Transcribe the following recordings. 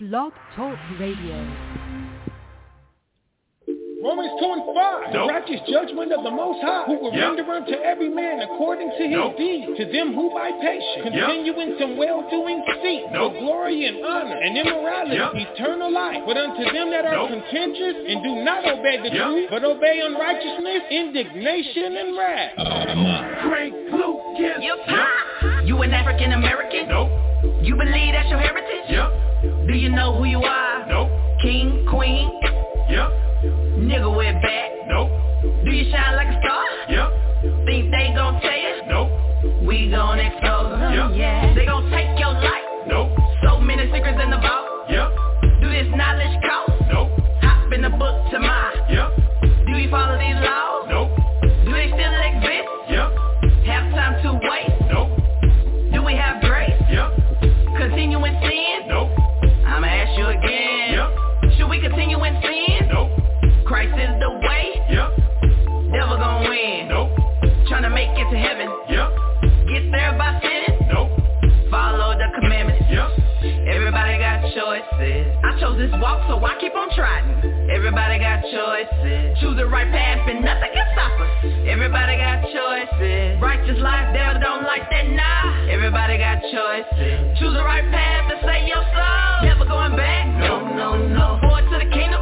Blog Talk Radio. Romans 2:5, the righteous judgment of the Most High, who will render unto every man according to his deeds, to them who by patience continue in some well-doing seek for glory and honor and immorality, eternal life. But unto them that are contentious and do not obey the truth, but obey unrighteousness, indignation, and wrath. Frank Lucas. You an African American? You believe that's your heritage? Do you know who you are? King, queen? Nigga with back? Do you shine like a star? Think they gon' tell you? We gon' expose them, They gon' take your life? So many secrets in the vault? Do this knowledge cost? Hop in the book to mine? Do we follow these laws? Do they still exist? Have time to wait? Do we have grace? Continue in sin? I'ma ask you again. Should we continue in sin? Christ is the way, devil gon' win, tryna make it to heaven, get there by sin, follow the commandments, everybody got choices, I chose this walk so I keep on trotting, everybody got choices, choose the right path and nothing can stop us, everybody got choices, righteous life, devil don't like that, nah, everybody got choices, choose the right path and save your soul, never going back, no, forward to the kingdom,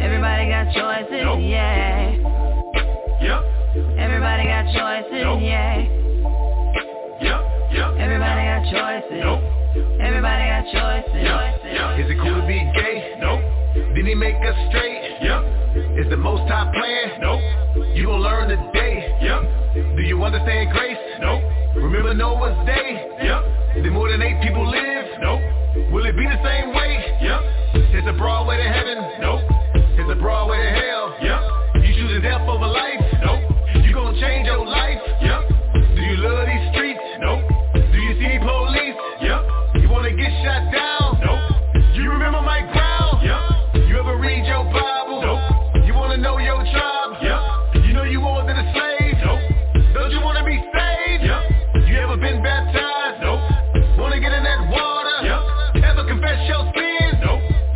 Everybody got choices, Everybody got choices, Everybody got choices, Is it cool to be gay? Did he make us straight? Is the Most High plan? You gon' learn today. Do you understand grace? Remember Noah's day? Did more than 8 people live? Will it be the same way? It's a broad way to heaven? It's a broad way to hell? You choosing death over life? You gon' change your life? Do you love these streets? Do you see police? You wanna get shot down? You remember Mike Brown? You ever read your Bible? You wanna know your tribe? You know you more than a slave? Don't you wanna be saved? You ever been baptized? Wanna get in that water? Ever confess your sins?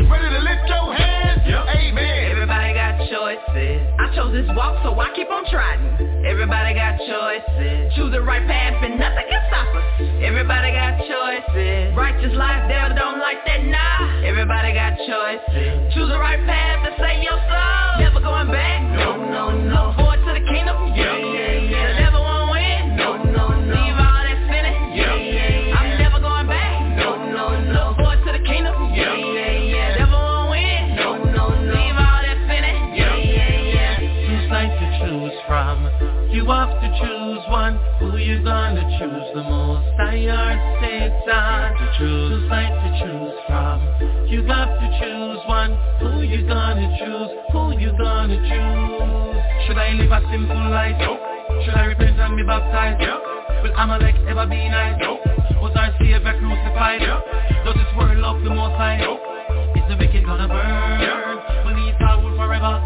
Ready to lift your hands? Amen. Everybody got choices. I chose this walk so I keep on trying. Everybody got choices. Choose the right path and nothing can stop us. Everybody got choices. Righteous life, devil don't like that, nah. Everybody got choices. Choose the right path and save your soul. Never going back. No. Forward to the kingdom. The devil won't win. Leave all that sinning. I'm never going back. Forward to the kingdom. The devil won't win. Leave all that sinning. It's like to choose from. You have to choose one. Who you gonna choose? The Most High said son to choose, like to choose from. You got to choose one. Who you gonna choose? Who you gonna choose? Should I live a simple life? Should I repent and be baptized? Will Amalek ever be nice? Was our Savior crucified? Does this world love the Most High? Is the wicked gonna burn? Will we rule forever?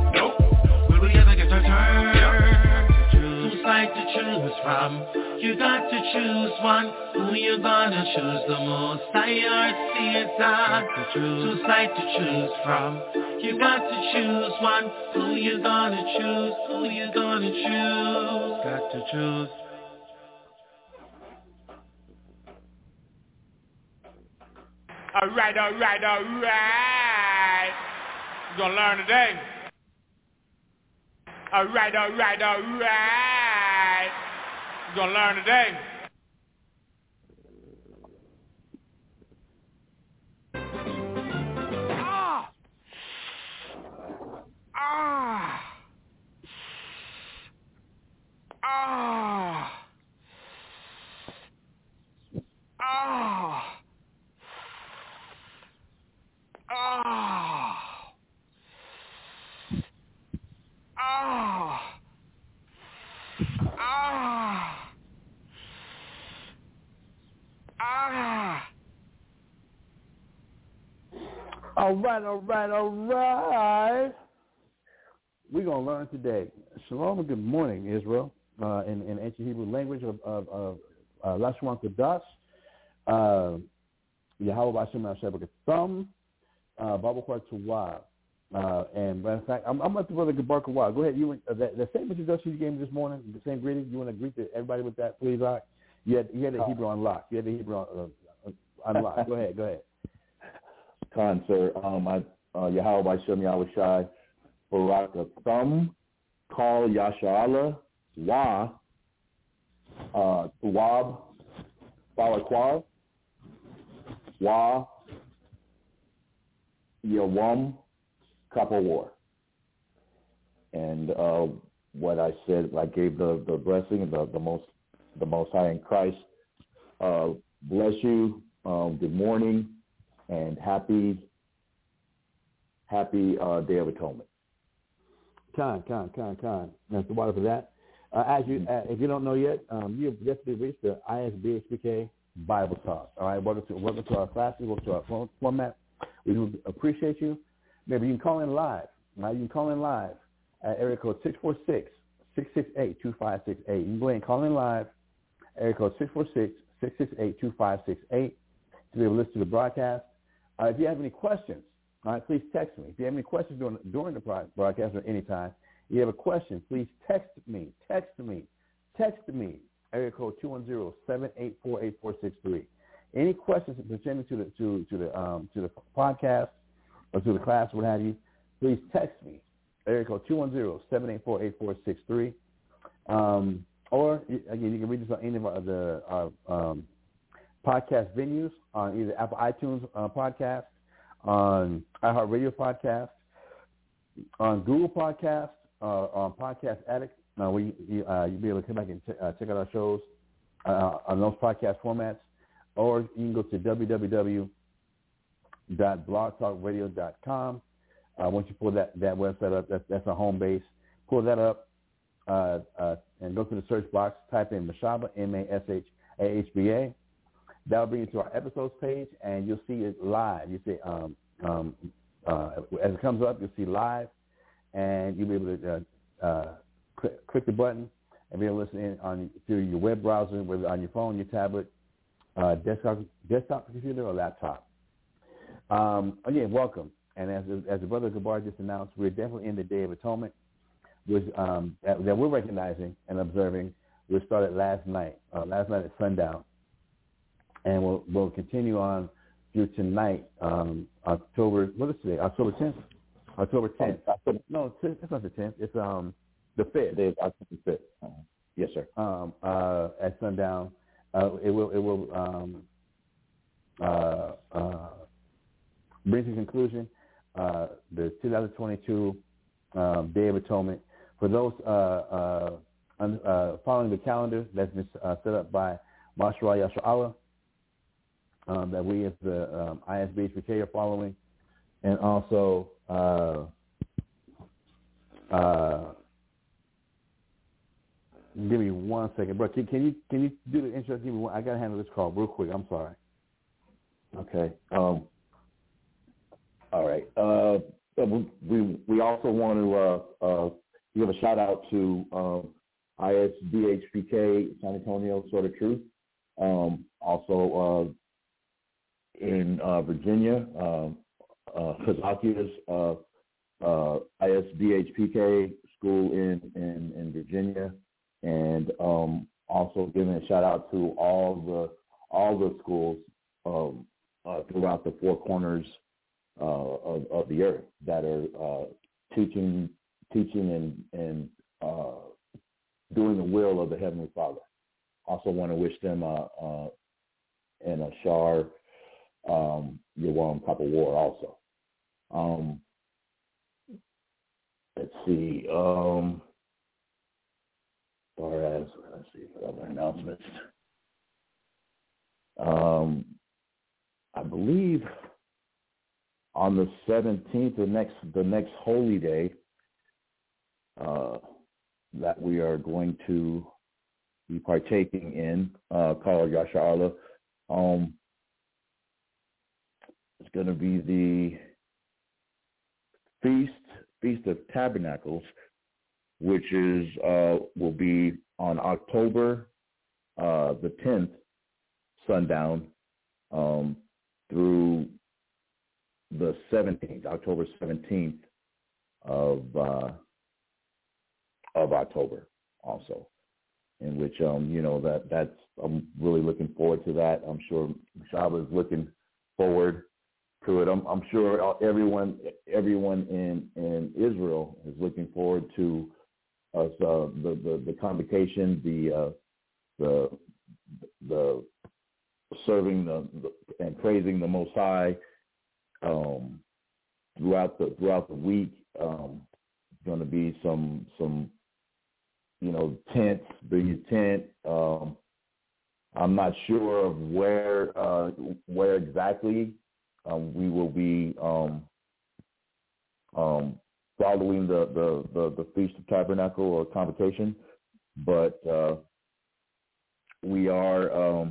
Will we ever get our turn? To choose from, you got to choose one. Who you gonna choose? The Most High or Satan? Two sides to choose from. You got to choose one. Who you gonna choose? Who you gonna choose? Got to choose. All right. You're gonna learn today. All right. You're gonna learn today. All right. We're going to learn today. Shalom and good morning, Israel, in ancient Hebrew language of Lashon Kodesh. Yahweh Hashem Mashahba Katham, Baruch Hu. And matter of fact, I'm going to Brother Gabar Kawai. Go ahead. You the same introduction you gave me this morning, the same greeting. You want to greet everybody with that, please? Right? You had the Hebrew unlocked. You had the Hebrew unlocked. Go ahead. Khan, sir. Yahweh B'Shem Yahweh Shai, Barak Thum, Call Yashala, Wa, Wab, Balakwar, Wa, Yawam. Copper War. And what I said, I gave the blessing, the most high in Christ. Bless you. Good morning, and happy Day of Atonement. Khan. That's the water for that. If you don't know yet, you have just reached the ISBHPK Bible class. All right, welcome to our classes, welcome to our format. We do appreciate you. Maybe you can call in live. Now you can call in live at area code 646-668-2568. You can go ahead and call in live, area code 646-668-2568, to be able to listen to the broadcast. If you have any questions, all right, please text me. If you have any questions during the broadcast or any time, if you have a question, please text me, area code 210-784-8463. Any questions pertaining to the podcast, or to the class, what have you, please text me, area code 210-784-8463. Or, again, you can read us on any of the podcast venues, on either Apple iTunes podcast, on iHeartRadio podcast, on Google podcast, on Podcast Addict. You'll be able to come back and check out our shows on those podcast formats. Or you can go to www.blogtalkradio.com. Once you pull that website up, that's our home base. Pull that up and go to the search box. Type in Mashahba, M-A-S-H-A-H-B-A. That'll bring you to our episodes page, and you'll see it live. You see as it comes up, you'll see live, and you'll be able to click the button and be able to listen in through your web browser, whether on your phone, your tablet, desktop computer, or laptop. Again, welcome. And as the Brother Gabar just announced, we're definitely in the Day of Atonement, which that we're recognizing and observing. We started last night at sundown, and we'll continue on through tonight, October. What is today? October 10th. October 10th. No, it's not the 10th. It's the 5th. It is October 5th. Yes, sir. At sundown, it will brings to conclusion the 2022 Day of Atonement. For those following the calendar that's been set up by Mashra Yasha'Allah, that we as the ISBHPK are following, and also give me one second, bro. Can you do the intro? Give me one. I gotta handle this call real quick. I'm sorry. Okay. All right. We also want to give a shout out to ISBHPK San Antonio, Sort of Truth. Also in Virginia, Kazakia's ISBHPK school in Virginia, and also giving a shout out to all the schools throughout the four corners of the earth that are teaching, and doing the will of the Heavenly Father. Also want to wish them and a Shar Yawam Copper War also. Let's see. Other announcements. I believe. On the 17th, the next holy day that we are going to be partaking in, called Yashala, it's going to be the Feast of Tabernacles, which is will be on October the 10th, sundown, through the 17th, October 17th of October also, in which, that's, I'm really looking forward to that. I'm sure Mashahba is looking forward to it. I'm sure everyone in Israel is looking forward to the convocation, the serving the and praising the Most High throughout the week. Going to be some tents, big tent. I'm not sure of where exactly. We will be following the Feast of Tabernacle or Convocation, but we are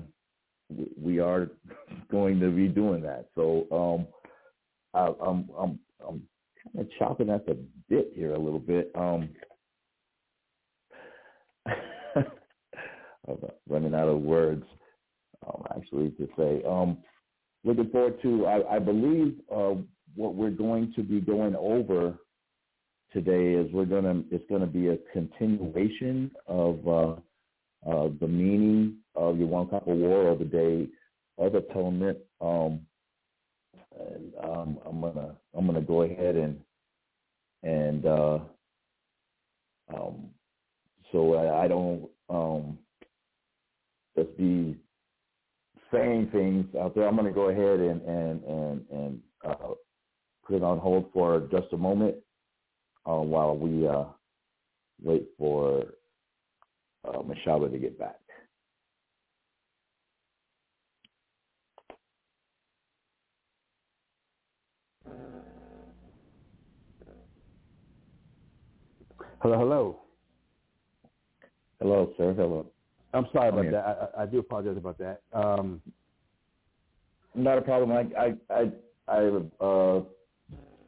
going to be doing that. So I'm kind of chopping at the bit here a little bit. I'm running out of words, actually, to say. Looking forward to, I believe what we're going to be going over today is it's going to be a continuation of the meaning of the Yom Kippur, or the Day of Atonement. I'm gonna go ahead and so I don't just be saying things out there. I'm going to go ahead and put it on hold for just a moment while we wait for Mashahba to get back. Hello. Hello, sir. Hello. I'm sorry about that. I do apologize about that. Not a problem.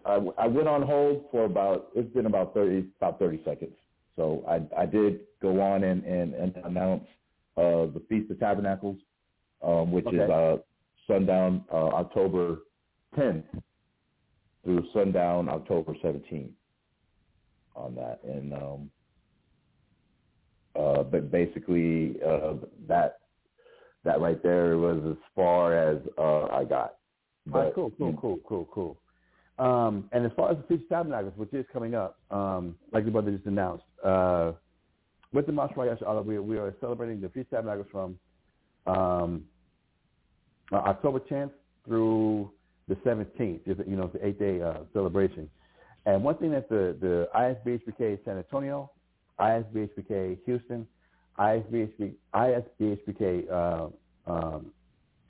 I went on hold for about 30 seconds. So I did go on and announce the Feast of Tabernacles, which is sundown October 10th through sundown October 17th on that. And but basically, that right there was as far as I got. But, all right, cool. And as far as the Feast of Tabernacles, which is coming up, like the brother just announced, with the Mashahba Yashala, we are celebrating the Feast of Tabernacles from October 10th through the 17th. It's the 8-day celebration. And one thing that the ISBHPK San Antonio, ISBHPK Houston, ISBHPK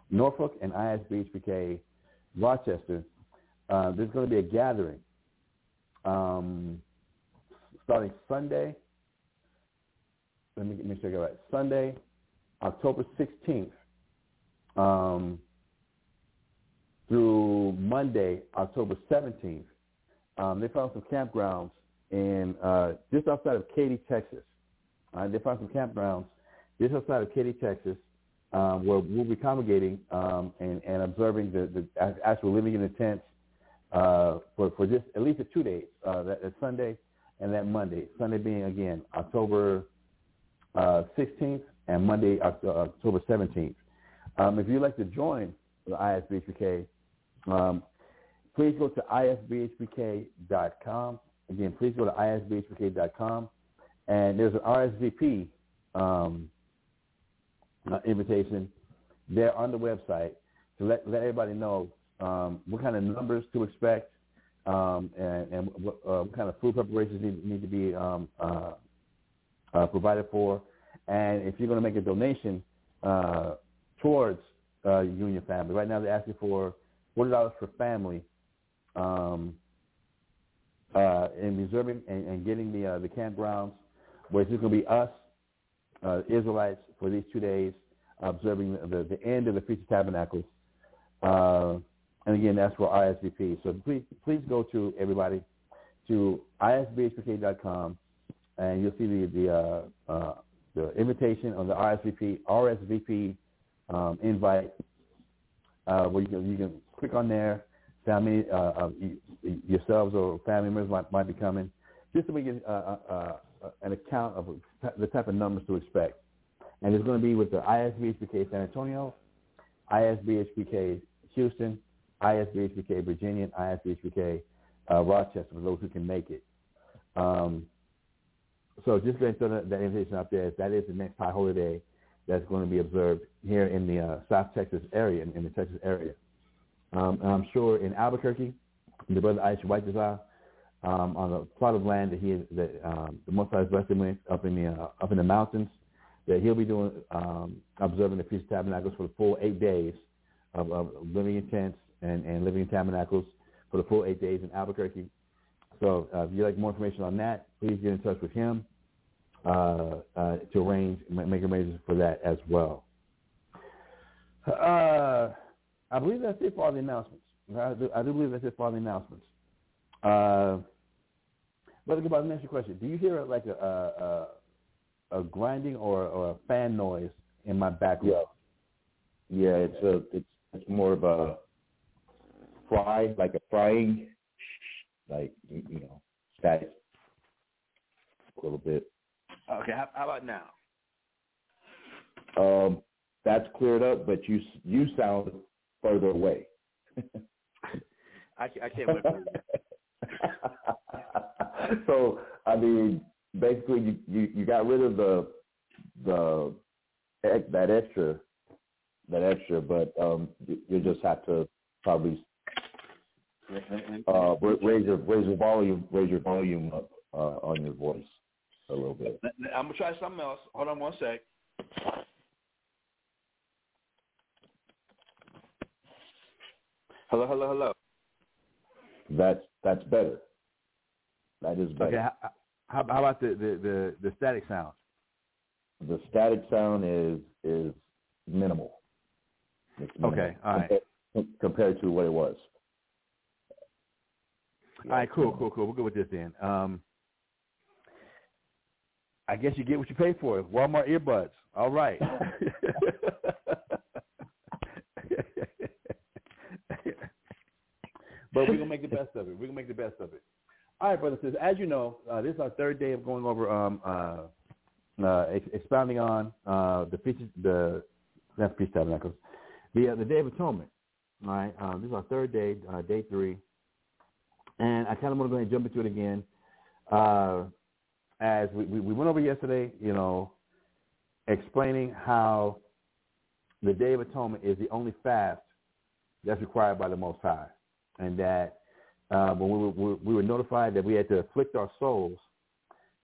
Norfolk, and ISBHPK Rochester, there's going to be a gathering starting Sunday. Let me make sure I got it right. Sunday, October 16th through Monday, October 17th. They found some campgrounds just outside of Katy, Texas. They found some campgrounds just outside of Katy, Texas, where we'll be congregating and observing the actual living in the tents for just at least the 2 days, that Sunday and that Monday. Sunday being, again, October 16th and Monday, October 17th. If you'd like to join the ISBHPK, please go to ISBHPK.com. Again, please go to ISBHPK.com, and there's an RSVP invitation there on the website to let everybody know what kind of numbers to expect and what kind of food preparations need to be provided for. And if you're going to make a donation towards you and your family, right now they're asking for $40 per family, in reserving and getting the campgrounds, where it's just going to be us, Israelites, for these 2 days, observing the end of the Feast of Tabernacles. And again, that's for RSVP. So please go to everybody to ISBHPK.com, and you'll see the invitation on the RSVP invite where you can click on there. Family, yourselves or family members might be coming, just to make an account of the type of numbers to expect. And it's going to be with the ISBHPK San Antonio, ISBHPK Houston, ISBHPK Virginia, and ISBHPK Rochester, for those who can make it. So just going to throw that invitation out there. That is the next high holiday that's going to be observed here in the South Texas area, in the Texas area. I'm sure in Albuquerque, the brother Ayesha White Desire, on a plot of land that the Most High is blessed him with up in the mountains, that he'll be doing observing the Feast of Tabernacles for the full 8 days of living in tents and living in tabernacles for the full 8 days in Albuquerque. So if you'd like more information on that, please get in touch with him to make arrangements for that as well. I believe that's it for all the announcements. I do believe that's it for all the announcements. Brother Goodbye, let me ask you a question. Do you hear like a grinding or a fan noise in my background? Yeah, it's more of a fry, like a frying, like, you know, static a little bit. Okay, how about now? That's cleared up, but you sound further away. I can't wait for you. So, I mean, basically, you got rid of the that extra, but you just have to probably raise your volume up on your voice a little bit. I'm gonna try something else. Hold on one sec. Hello. That's better. That is better. Okay, how about the static sound? The static sound is minimal. It's minimal. Okay, all right. Compared to what it was. All right, cool. We'll go with this then. I guess you get what you pay for. Walmart earbuds. All right. But we're going to make the best of it. All right, brothers and sisters. As you know, this is our third day of going over expounding on the features, that's Feast of Tabernacles, the Day of Atonement. All right, this is our third day, day three. And I kind of want to go ahead and jump into it again. As we went over yesterday, you know, explaining how the Day of Atonement is the only fast that's required by the Most High. And that when we were notified that we had to afflict our souls,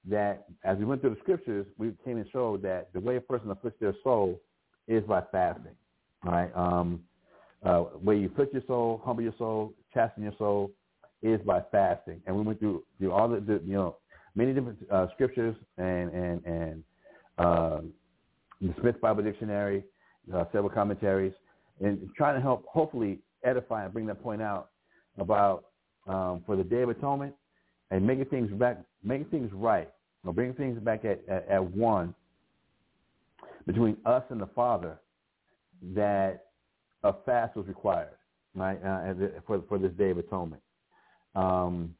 that as we went through the scriptures, we came and showed that the way a person afflicts their soul is by fasting, all right? Where you afflict your soul, humble your soul, chasten your soul is by fasting. And we went through all the you know, many different scriptures and the Smith Bible Dictionary, several commentaries, and trying to help hopefully edify and bring that point out about for the Day of Atonement and making things right, or bringing things back at one between us and the Father, that a fast was required, right, for this Day of Atonement, and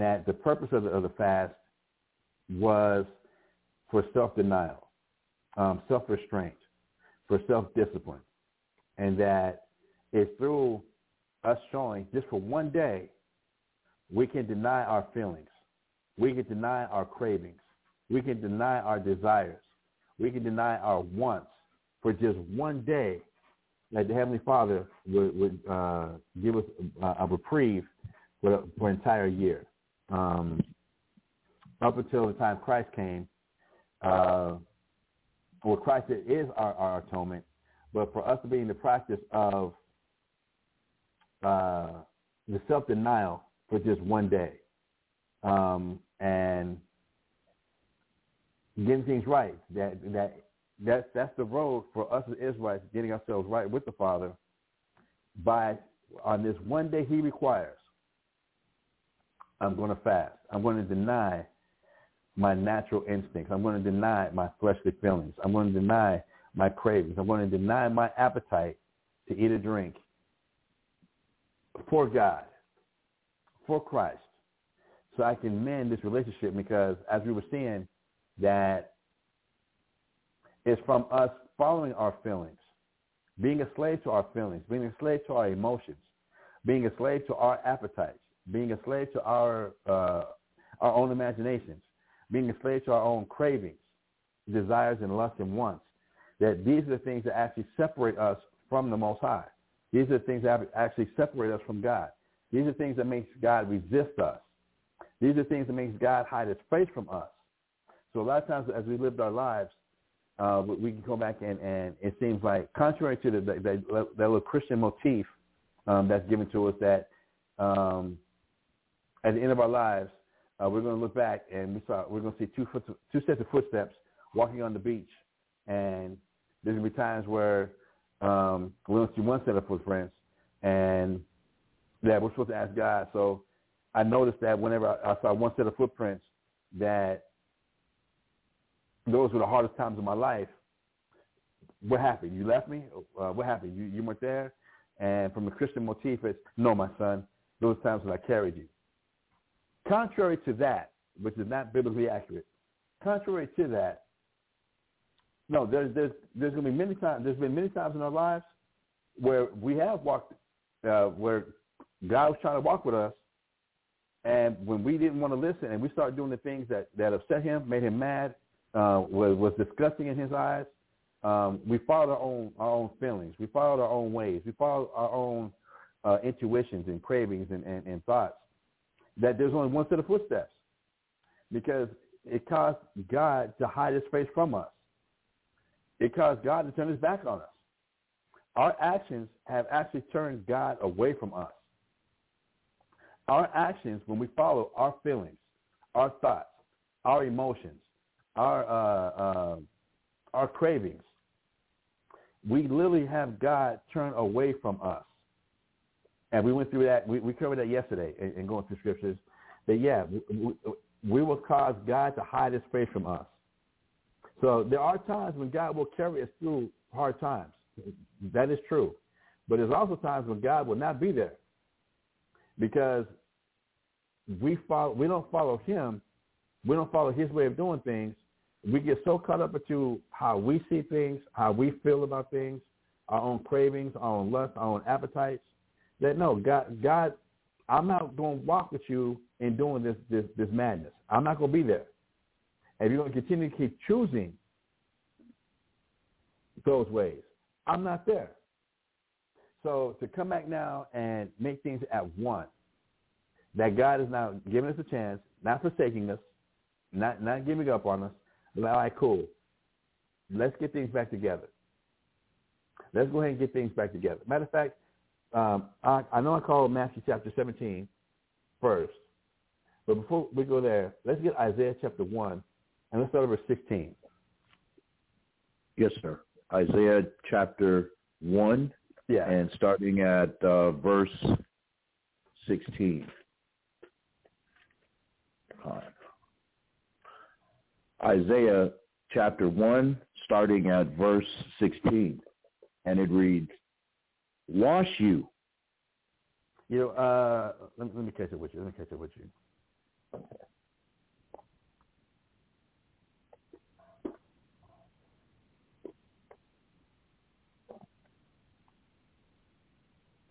that the purpose of the fast was for self-denial, self-restraint, for self-discipline, and that it's through us showing just for one day, we can deny our feelings. We can deny our cravings. We can deny our desires. We can deny our wants for just one day, that the Heavenly Father would give us a reprieve for an entire year. Up until the time Christ came, for Christ is our atonement, but for us to be in the practice of the self-denial for just one day, and getting things right. That's the road for us as Israelites, getting ourselves right with the Father on this one day he requires. I'm going to fast. I'm going to deny my natural instincts. I'm going to deny my fleshly feelings. I'm going to deny my cravings. I'm going to deny my appetite to eat or drink for God, for Christ, so I can mend this relationship, because as we were seeing, that it's from us following our feelings, being a slave to our feelings, being a slave to our emotions, being a slave to our appetites, being a slave to our own imaginations, being a slave to our own cravings, desires, and lusts and wants, that these are the things that actually separate us from the Most High. These are the things that actually separate us from God. These are things that makes God resist us. These are things that makes God hide his face from us. So a lot of times as we lived our lives, we can go back and it seems like, contrary to that little Christian motif that's given to us, that at the end of our lives, we're going to look back and we're going to see two sets of footsteps walking on the beach. And there's going to be times where we're going to see one set of footprints, and that we're supposed to ask God. So I noticed that whenever I saw one set of footprints, that those were the hardest times of my life. What happened? You left me? What happened? You weren't there? And from the Christian motif, it's, no, my son, those times when I carried you. Contrary to that, which is not biblically accurate, contrary to that, no, there's going to be many times, there's been many times in our lives where we have walked, where God was trying to walk with us, and when we didn't want to listen and we started doing the things that upset him, made him mad, was disgusting in his eyes, we followed our own feelings. We followed our own ways. We followed our own intuitions and cravings and thoughts, that there's only one set of footsteps, because it caused God to hide his face from us. It caused God to turn his back on us. Our actions have actually turned God away from us. Our actions, when we follow our feelings, our thoughts, our emotions, our cravings, we literally have God turn away from us. And we went through that. We covered that yesterday in going through scriptures. That, yeah, we will cause God to hide his face from us. So there are times when God will carry us through hard times. That is true. But there's also times when God will not be there, because we don't follow him. We don't follow his way of doing things. We get so caught up into how we see things, how we feel about things, our own cravings, our own lusts, our own appetites, that no, God, I'm not going to walk with you in doing this madness. I'm not going to be there. And you're going to continue to keep choosing those ways, I'm not there. So to come back now and make things at one, that God is now giving us a chance, not forsaking us, not giving up on us, but all right, cool. Let's get things back together. Let's go ahead and get things back together. Matter of fact, I know I called Matthew chapter 17 first, but before we go there, let's get Isaiah chapter 1, and let's start at verse 16. Yes, sir. Isaiah chapter 1, yeah, and starting at verse 16. Isaiah chapter 1, starting at verse 16, and it reads, "Wash you." You know, let me catch it with you.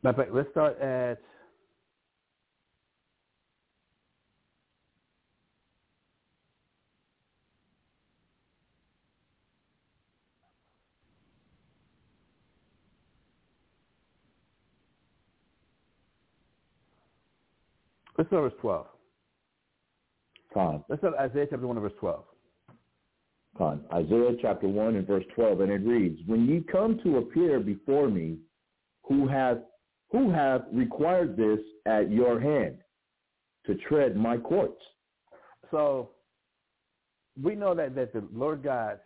Matter of fact, let's start at verse 12. Con. Let's start at Isaiah chapter 1 and verse 12. Con. Isaiah chapter 1 and verse 12, and it reads, "When ye come to appear before me, who have required this at your hand to tread my courts?" So we know that the Lord God,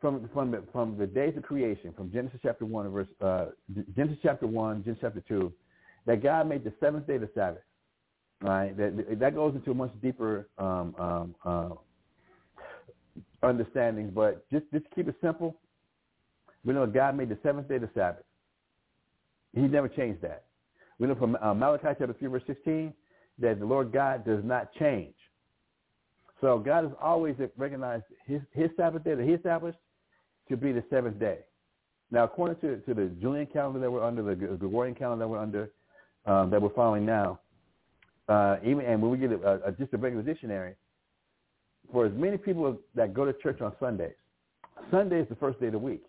from the days of creation, from Genesis chapter 1 and verse Genesis chapter 1, Genesis chapter 2, that God made the seventh day the Sabbath. right? That goes into a much deeper understanding, but just keep it simple. We know God made the seventh day the Sabbath. He never changed that. We know from Malachi chapter 3, verse 16, that the Lord God does not change. So God has always recognized his Sabbath day that he established to be the seventh day. Now, according to the Julian calendar that we're under, the Gregorian calendar that we're under, that we're following now, and when we get just a regular dictionary, for as many people that go to church on Sundays, Sunday is the first day of the week.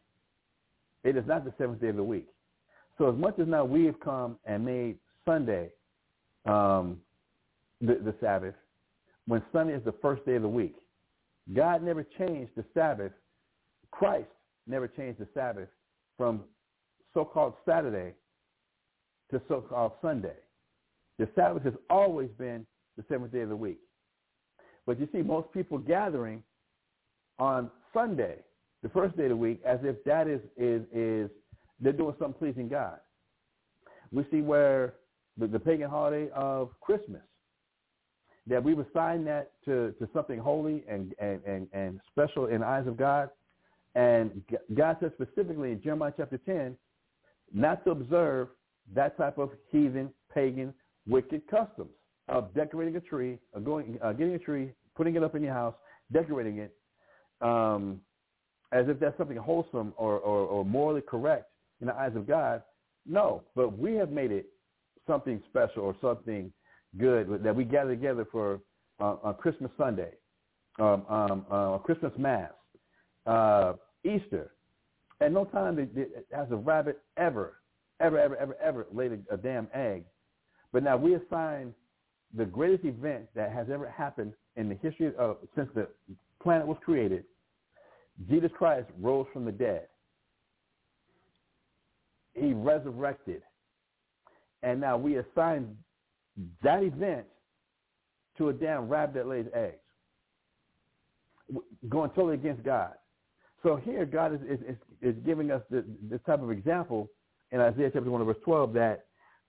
It is not the seventh day of the week. So as much as now we have come and made Sunday the Sabbath, when Sunday is the first day of the week, God never changed the Sabbath. Christ never changed the Sabbath from so-called Saturday to so-called Sunday. The Sabbath has always been the seventh day of the week. But you see most people gathering on Sunday, the first day of the week, as if that is they're doing something pleasing God. We see where the pagan holiday of Christmas, that we've assigned that to something holy and special in the eyes of God. And God said specifically in Jeremiah chapter 10, not to observe that type of heathen, pagan, wicked customs of decorating a tree, of getting a tree, putting it up in your house, decorating it, as if that's something wholesome or morally correct in the eyes of God. No, but we have made it something special or something good that we gather together for on Christmas Sunday, Christmas Mass, Easter, and no time has a rabbit ever laid a damn egg. But now we assign the greatest event that has ever happened in the history of since the planet was created. Jesus Christ rose from the dead. He resurrected, and now we assign that event to a damn rabbit that lays eggs, going totally against God. So here God is giving us this type of example in Isaiah chapter 1, verse 12, that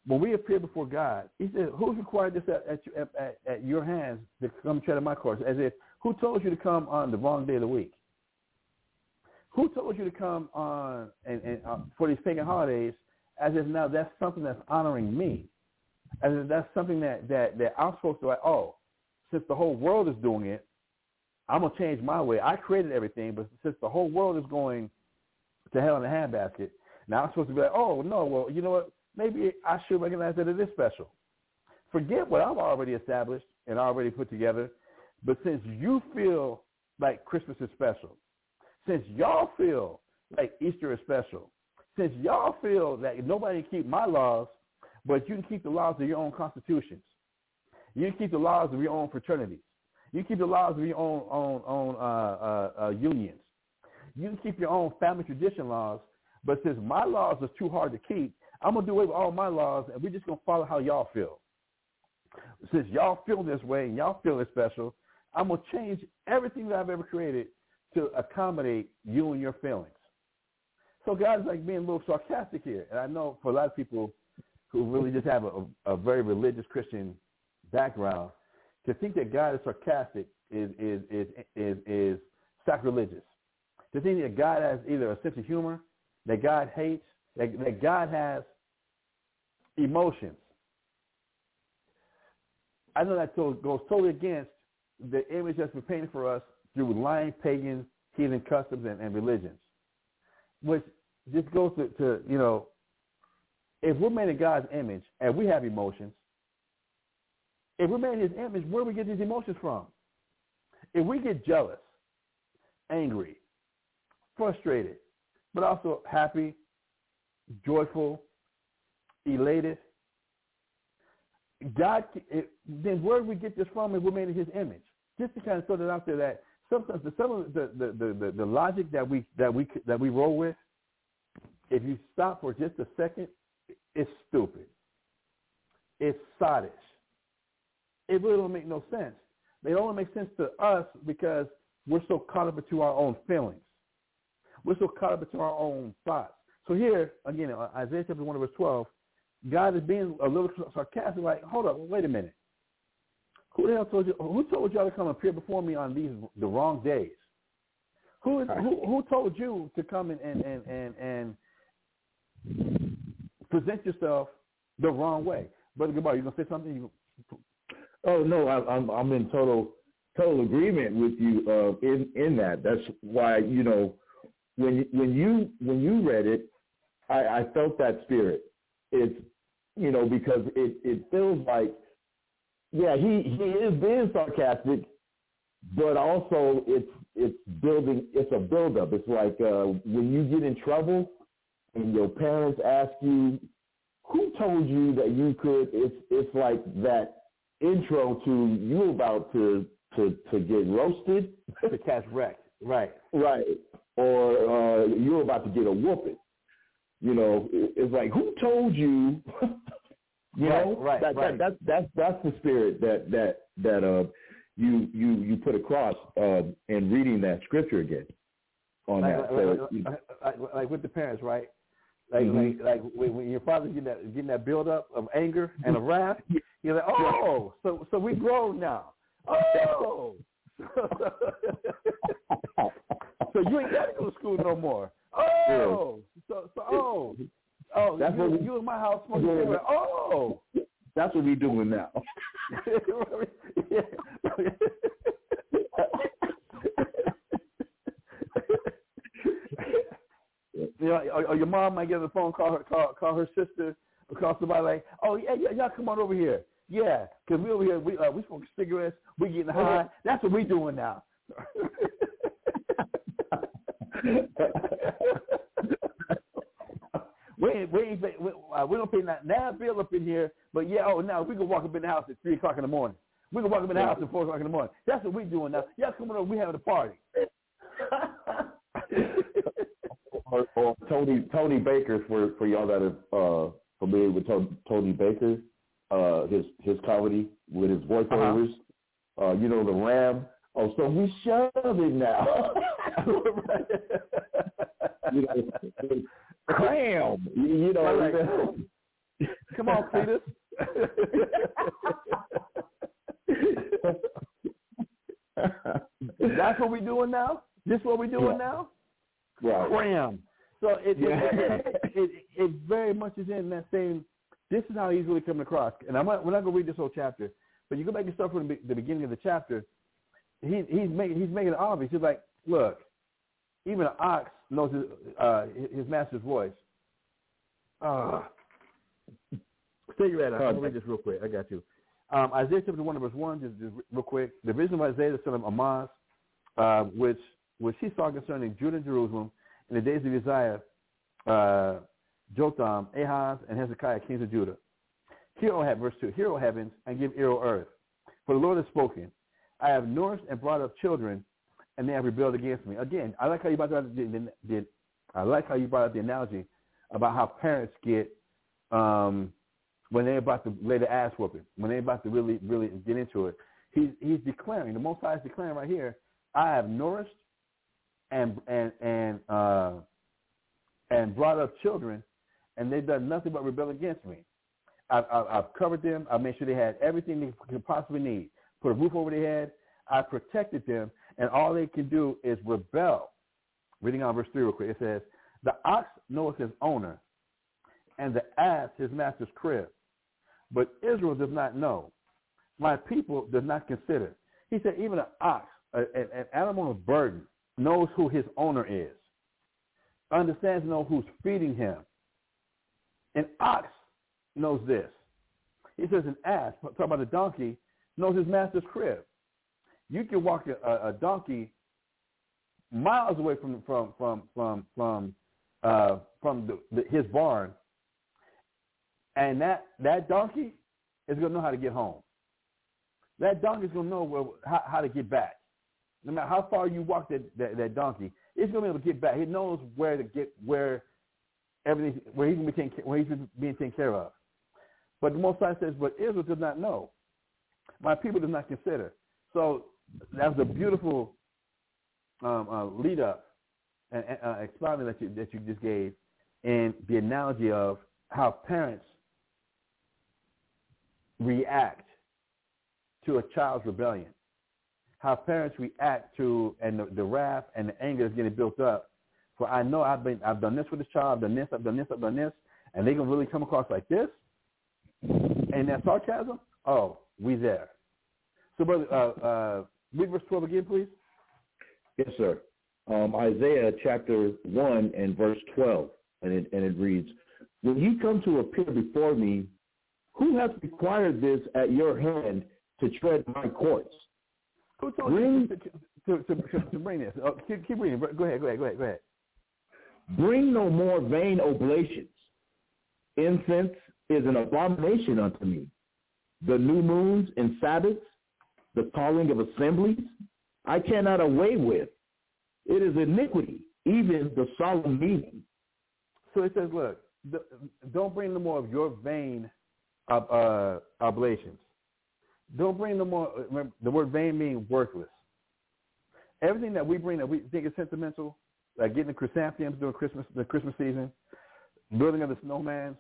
when we appear before God, he said, who's required this at your hands to come tread on my course? As if, who told you to come on the wrong day of the week? Who told you to come on for these pagan holidays as if now that's something that's honoring me? As if that's something that I'm supposed to, like, oh, since the whole world is doing it, I'm going to change my way. I created everything, but since the whole world is going to hell in a handbasket, now I'm supposed to be like, oh, no, well, you know what? Maybe I should recognize that it is special. Forget what I've already established and already put together, but since you feel like Christmas is special, since y'all feel like Easter is special, since y'all feel that nobody can keep my laws, but you can keep the laws of your own constitutions. You can keep the laws of your own fraternities. You keep the laws of your own unions. You can keep your own family tradition laws, but since my laws are too hard to keep, I'm going to do away with all my laws, and we're just going to follow how y'all feel. Since y'all feel this way and y'all feel it's special, I'm going to change everything that I've ever created to accommodate you and your feelings. So God's like being a little sarcastic here, and I know for a lot of people who really just have a very religious Christian background, to think that God is sarcastic is sacrilegious. To think that God has either a sense of humor, that God hates, that God has emotions. I know that goes totally against the image that's been painted for us through lying, pagan, heathen customs and religions, which just goes to, you know, if we're made in God's image and we have emotions, if we're made in his image, where do we get these emotions from? If we get jealous, angry, frustrated, but also happy, joyful, elated, then where do we get this from if we're made in his image? Just to kind of throw that out there, that sometimes some of the logic that we roll with, if you stop for just a second, it's stupid. It's sottish. It really don't make no sense. It only makes sense to us because we're so caught up into our own feelings. We're so caught up into our own thoughts. So here, again, Isaiah chapter 1, verse 12, God is being a little sarcastic, like, hold up, wait a minute. Who the hell told you? Who told y'all to come appear before me on the wrong days? Who told you to come and present yourself the wrong way? Brother Gabar, you gonna say something? Oh no, I'm in total agreement with you in that. That's why, you know, when you read it, I felt that spirit. It's, you know, because it feels like, yeah, he is being sarcastic, but also it's a buildup. It's like when you get in trouble and your parents ask you, who told you that you could? It's like that intro to you about to get roasted, to catch wrecked, right, or you're about to get a whooping. You know, it's like, who told you? you know, right. That's the spirit that you put across in reading that scripture again. On like, that, like with the parents, right? Like, mm-hmm. like when your father's getting that buildup of anger and of wrath, you're like, oh, so we grown now. Oh, so you ain't got to go to school no more. Oh, so that's what you in my house smoking. Oh, that's what we doing now. You know, or your mom might get the phone, call her sister, or call somebody like, oh, yeah, y'all come on over here. Yeah, because we over here, we smoking cigarettes, we getting high. That's what we doing now. we don't pay that bill up in here, but yeah, oh, now we can walk up in the house at 3 o'clock in the morning. We can walk up in the house at 4 o'clock in the morning. That's what we doing now. Y'all coming over, we having a party. Or Tony Baker, for y'all that are familiar with Tony Baker, his comedy with his voiceovers, you know, the Ram. Oh, so we shove it now. You know, cram. You know, like, come on, Cletus. That's what we doing now. This what we doing now. Right. Cram. So it very much is in that same. This is how he's really coming across, and we're not going to read this whole chapter, but you go back and start from the beginning of the chapter. He's making it obvious. He's like, look, even an ox knows his master's voice. Stay right up. I'm going to read this real quick. I got you. Isaiah chapter 1, verse 1, just real quick. The vision of Isaiah, the son of Amoz, which he saw concerning Judah and Jerusalem in the days of Uzziah, Jotham, Ahaz, and Hezekiah, kings of Judah. Hear, O heavens, verse 2, hear, O heavens, and give ear, O earth. For the Lord has spoken. I have nourished and brought up children, and they have rebelled against me. Again, I like how you brought out the analogy about how parents get when they're about to lay the ass whooping, when they're about to really, really get into it. He's declaring, the Most High is declaring right here, I have nourished and brought up children, and they've done nothing but rebel against me. I've covered them. I made sure they had everything they could possibly need. Put a roof over their head. I protected them, and all they can do is rebel. Reading on verse 3 real quick. It says, the ox knoweth his owner, and the ass his master's crib. But Israel does not know. My people does not consider. He said, even an ox, an animal of burden, knows who his owner is, understands and knows who's feeding him. An ox knows this. He says an ass, talking about a donkey, knows his master's crib. You can walk a donkey miles away from his barn, and that donkey is going to know how to get home. That donkey is going to know how to get back. No matter how far you walk that donkey, it's going to be able to get back. He knows where he's being taken care of. But the Most High says, but Israel does not know. My people does not consider. So that's a beautiful lead up and expounding that you just gave, and the analogy of how parents react to a child's rebellion, how parents react to, and the wrath and the anger is getting built up. For I know I've done this with this child, I've done this, and they can really come across like this, and that sarcasm. Oh, we there. So, brother, read verse 12 again, please. Yes, sir. Isaiah chapter 1 and verse 12, and it reads, "When ye come to appear before me, who hath required this at your hand to tread my courts?" Who told you to bring this? Oh, keep reading. Go ahead. "Bring no more vain oblations. Incense is an abomination unto me. The new moons and Sabbaths, the calling of assemblies, I cannot away with. It is iniquity, even the solemn meeting." So it says, look, don't bring no more of your vain oblations. Don't bring no more. Remember, the word vain means worthless. Everything that we bring that we think is sentimental, like getting the chrysanthemums during Christmas, the Christmas season, building of the snowmans,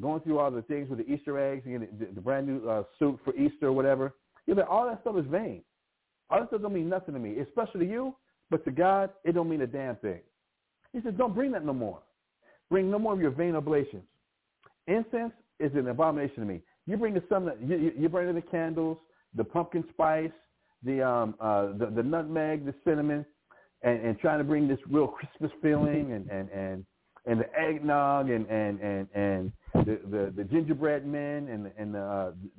going through all the things with the Easter eggs and getting the brand new suit for Easter or whatever. You know, all that stuff is vain. All that stuff don't mean nothing to me, especially to you, but to God, it don't mean a damn thing. He says, don't bring that no more. Bring no more of your vain oblations. Incense is an abomination to me. You bring the some, you bring the candles, the pumpkin spice, the nutmeg, the cinnamon, and trying to bring this real Christmas feeling, and the eggnog, and the gingerbread men, and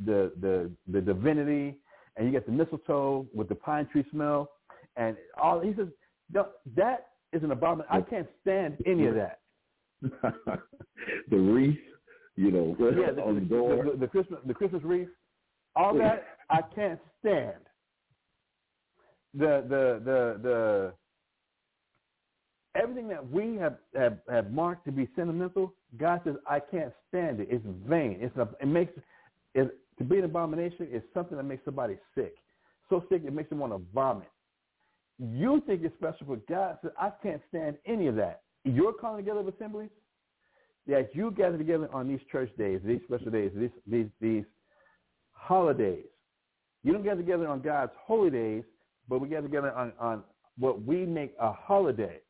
the divinity, and you get the mistletoe with the pine tree smell, and all. He says, no, that is an abomination. I can't stand any of that. The wreath. You know, yeah, on the door. The Christmas wreath, all that I can't stand. The everything that we have marked to be sentimental, God says I can't stand it. It's vain. To be an abomination is something that makes somebody sick. So sick it makes them want to vomit. You think it's special, but God says I can't stand any of that. You're calling together of assemblies that you gather together on these church days, these special days, these holidays. You don't gather together on God's holy days, but we gather together on what we make a holiday.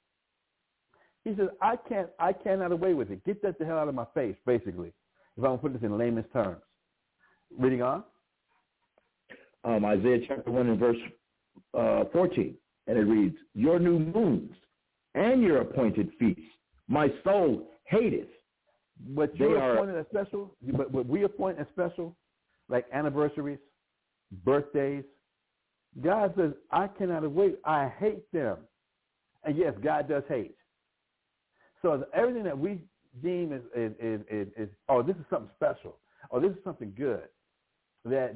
He says, I cannot away with it. Get that the hell out of my face, basically, if I'm going to put this in layman's terms. Reading on. Isaiah chapter 1 and verse 14, and it reads, "Your new moons and your appointed feasts, my soul hateth." But you appointed as special, but we appoint as special, like anniversaries, birthdays. God says, I cannot wait. I hate them. And yes, God does hate. So everything that we deem is oh, this is something special. Oh, this is something good. And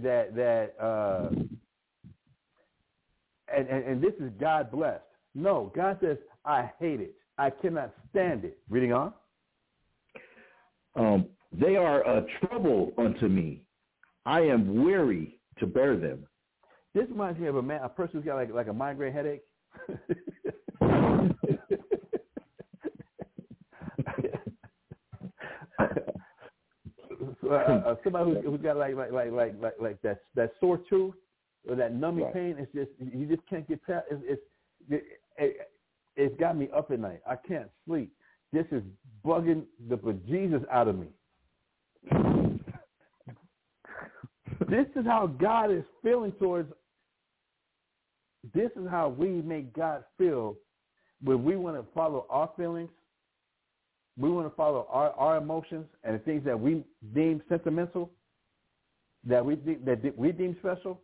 this is God blessed. No, God says, I hate it. I cannot stand it. Reading on. They are a trouble unto me. I am weary to bear them. This reminds me of a person who's got like a migraine headache. Somebody who's got like that sore tooth or that numbing pain. It's just you just can't get past. It's got me up at night. I can't sleep. This is bugging the bejesus out of me. This is how God is feeling towards. This is how we make God feel when we want to follow our feelings. We want to follow our emotions and the things that we deem sentimental, that we deem special.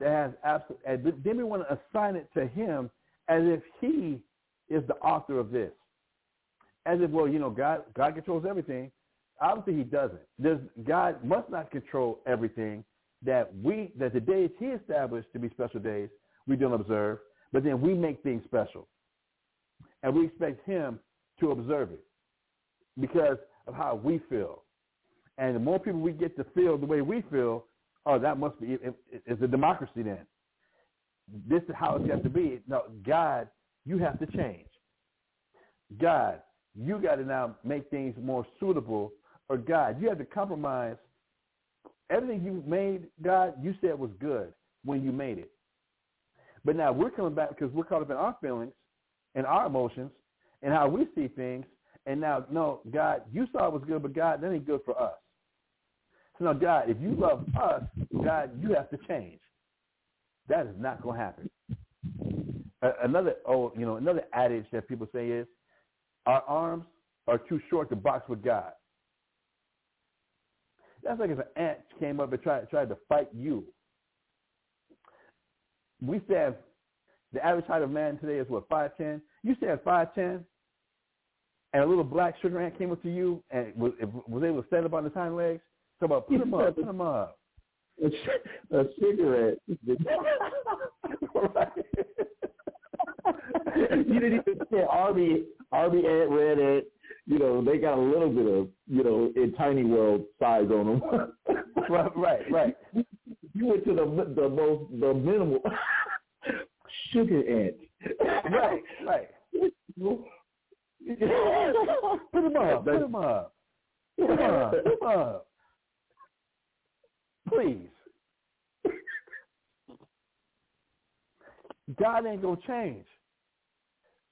That has absolute. Then we want to assign it to Him as if He is the author of this. As if, well, you know, God controls everything. Obviously, He doesn't. God must not control everything that the days He established to be special days we don't observe, but then we make things special, and we expect Him to observe it because of how we feel. And the more people we get to feel the way we feel, oh, that must be it's a democracy then. This is how it's got to be. No, God, you have to change. God, you got to now make things more suitable, or God, you have to compromise Everything you made, God, you said was good when you made it. But now we're coming back because we're caught up in our feelings and our emotions and how we see things. And now, no, God, you saw it was good, but God, that ain't good for us. So now, God, if you love us, God, you have to change. That is not going to happen. Another adage that people say is, our arms are too short to box with God. That's like if an ant came up and tried to fight you. We stand, the average height of man today is what, 5'10"? You stand 5'10", and a little black sugar ant came up to you and was able to stand up on his hind legs. Come on, put him up, put him up. A cigarette. Right. You didn't even say Arby Ant, Red Ant. You know, they got a little bit of, you know, in Tiny World size on them. right. You went to the minimal sugar ant. Right. Put them up. Please. God ain't going to change.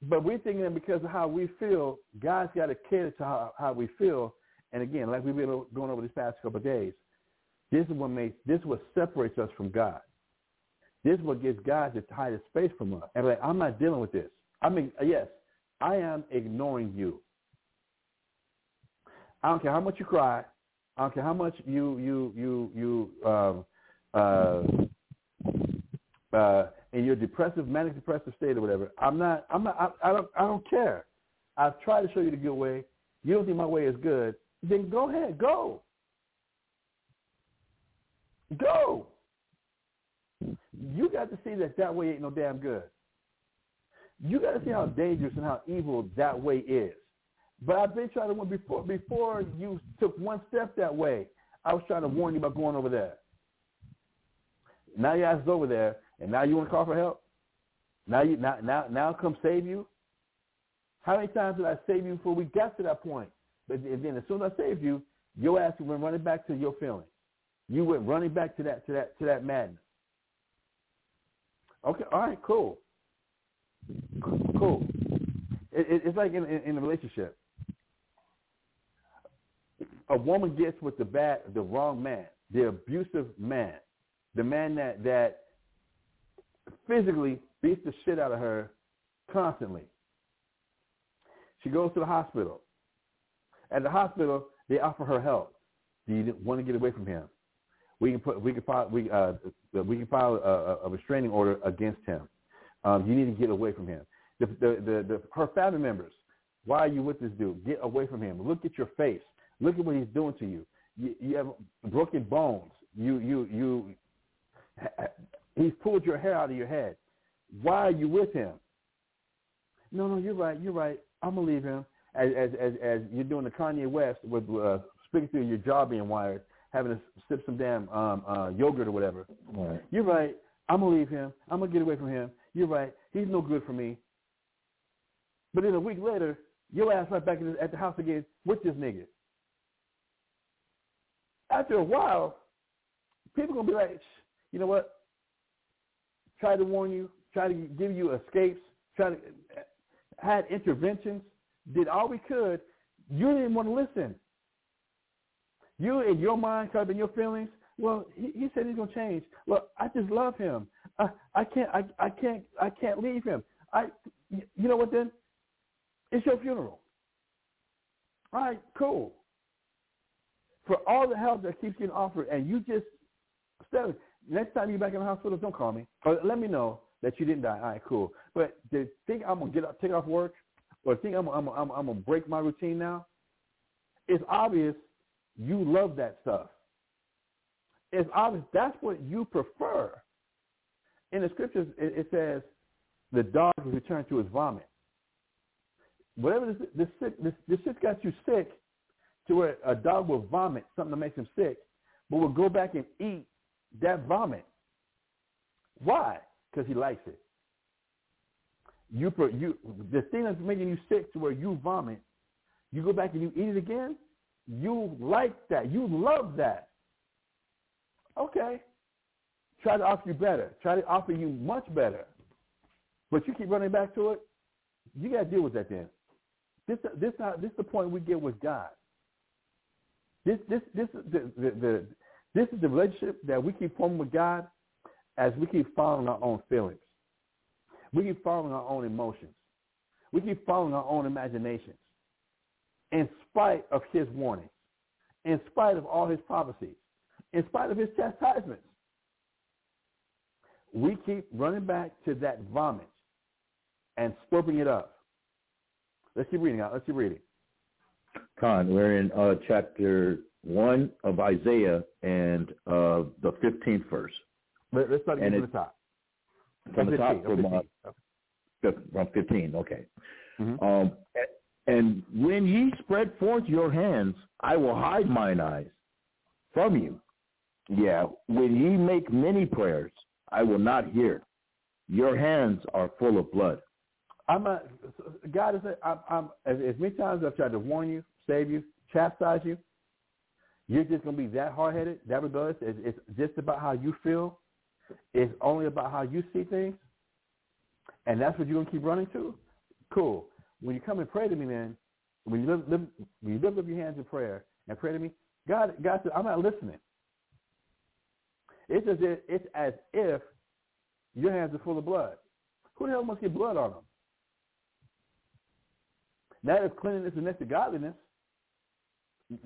But we're thinking that because of how we feel, God's got to cater to how we feel. And again, like we've been going over these past couple of days, this is what separates us from God. This is what gives God to hide his face from us. And like, I'm not dealing with this. I mean, yes, I am ignoring you. I don't care how much you cry. I don't care how much you in your depressive, manic depressive state or whatever. I don't care. I've tried to show you the good way. You don't think my way is good. Then go ahead. Go. You got to see that way ain't no damn good. You got to see how dangerous and how evil that way is. But I've been trying to warn before you took one step that way. I was trying to warn you about going over there. Now your ass is over there, and now you want to call for help. Now come save you. How many times did I save you before we got to that point? But then as soon as I saved you, your ass went running back to your feelings. You went running back to that madness. Okay, all right, cool. It's like in a relationship. A woman gets with the wrong man, the abusive man, the man that physically beats the shit out of her constantly. She goes to the hospital. At the hospital, they offer her help. Do you want to get away from him? We can file a restraining order against him. You need to get away from him. Her family members, why are you with this dude? Get away from him. Look at your face. Look at what he's doing to you. You have broken bones. He's pulled your hair out of your head. Why are you with him? No, you're right. I'm gonna leave him. As you're doing the Kanye West with speaking through your jaw being wired, having to sip some damn yogurt or whatever. Right. You're right. I'm gonna leave him. I'm gonna get away from him. You're right. He's no good for me. But then a week later, your ass right back at the house again with this nigga. After a while, people going to be like, you know what? Try to warn you, try to give you escapes, had interventions, did all we could. You didn't want to listen. You, in your mind, caught up in your feelings, well, he said he's going to change. Look, I just love him. I can't leave him. You know what then? It's your funeral. All right, cool. For all the help that keeps getting offered, and you just step, next time you're back in the hospital, don't call me. Or let me know that you didn't die. All right, cool. But to think I'm gonna take off work, or think I'm gonna break my routine now, it's obvious you love that stuff. It's obvious that's what you prefer. In the scriptures, it says the dog is returned to his vomit. Whatever this shit got you sick, to where a dog will vomit something that makes him sick, but will go back and eat that vomit. Why? Because he likes it. The thing that's making you sick to where you vomit, you go back and you eat it again. You like that. You love that. Okay. Try to offer you better. Try to offer you much better. But you keep running back to it, you got to deal with that then. This is the point we get with God. This is the relationship that we keep forming with God as we keep following our own feelings. We keep following our own emotions. We keep following our own imaginations. In spite of his warnings, in spite of all his prophecies, in spite of his chastisements, we keep running back to that vomit and slurping it up. Let's keep reading out. Let's keep reading. Con, we're in chapter 1 of Isaiah and the 15th verse. Let's start again from the top. From the top, from 15, okay. Mm-hmm. And when ye spread forth your hands, I will hide mine eyes from you. Yeah, when ye make many prayers, I will not hear. Your hands are full of blood. God is saying, as many times I've tried to warn you, save you, chastise you, you're just going to be that hard-headed, that rebellious. It's just about how you feel. It's only about how you see things. And that's what you're going to keep running to? Cool. When you come and pray to me, man, when you lift up your hands in prayer and pray to me, God said, I'm not listening. It's as if your hands are full of blood. Who the hell must get blood on them? That is cleanliness and next to godliness.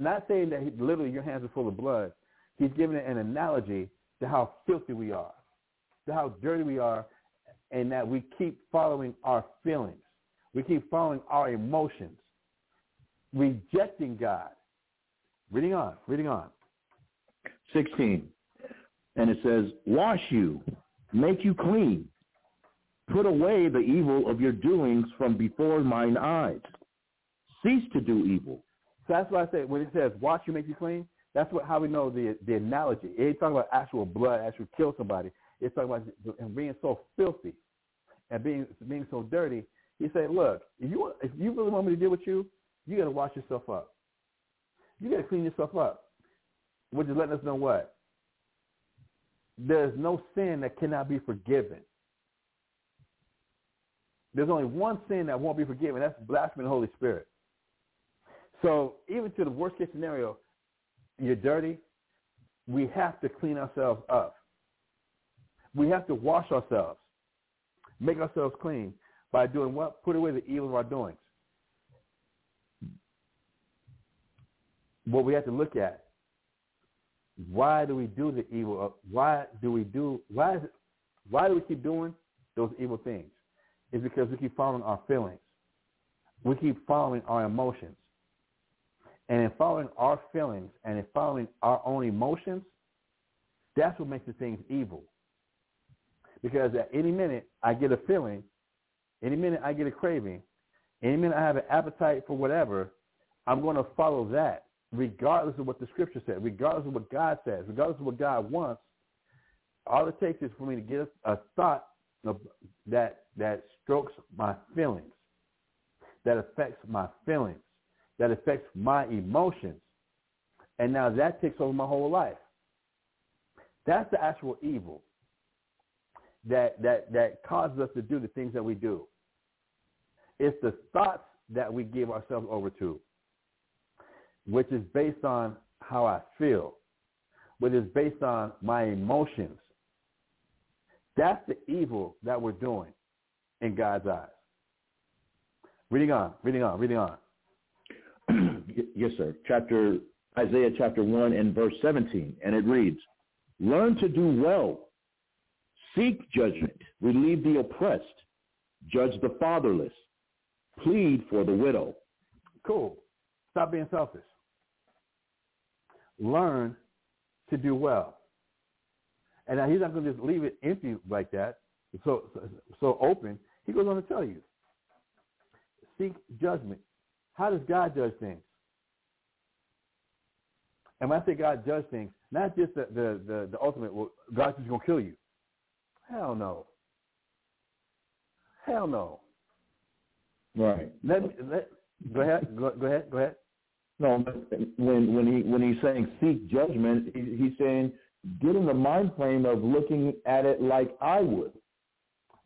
Not saying that literally your hands are full of blood. He's giving an analogy to how filthy we are, to how dirty we are, and that we keep following our feelings. We keep following our emotions, rejecting God. Reading on. 16. And it says, wash you, make you clean, put away the evil of your doings from before mine eyes. Cease to do evil. So that's why I say, when it says wash you, make you clean, that's how we know the analogy. It ain't talking about actual blood, actually kill somebody. It's talking about and being so filthy and being so dirty. He said, look, if you really want me to deal with you, you got to wash yourself up. You got to clean yourself up, which is letting us know what? There's no sin that cannot be forgiven. There's only one sin that won't be forgiven. That's blasphemy of the Holy Spirit. So even to the worst case scenario, you're dirty, we have to clean ourselves up. We have to wash ourselves, make ourselves clean. By doing what? Put away the evil of our doings. What we have to look at, why do we do the evil? Why do we keep doing those evil things? It's because we keep following our feelings. We keep following our emotions. And in following our feelings and in following our own emotions, that's what makes the things evil. Because at any minute, I get a feeling. Any minute I get a craving, any minute I have an appetite for whatever, I'm going to follow that regardless of what the scripture said, regardless of what God says, regardless of what God wants. All it takes is for me to get a thought that strokes my feelings, that affects my feelings, that affects my emotions. And now that takes over my whole life. That's the actual evil. That causes us to do the things that we do. It's the thoughts that we give ourselves over to, which is based on how I feel, which is based on my emotions. That's the evil that we're doing in God's eyes. Reading on. Yes, sir. Isaiah chapter 1 and verse 17, and it reads, learn to do well. Seek judgment, relieve the oppressed, judge the fatherless, plead for the widow. Cool. Stop being selfish. Learn to do well. And now he's not going to just leave it empty like that, so open. He goes on to tell you, seek judgment. How does God judge things? And when I say God judge things, not just the ultimate, well, God's just going to kill you. Hell no. Right. Go ahead. No, when he's saying seek judgment, he's saying get in the mind frame of looking at it like I would.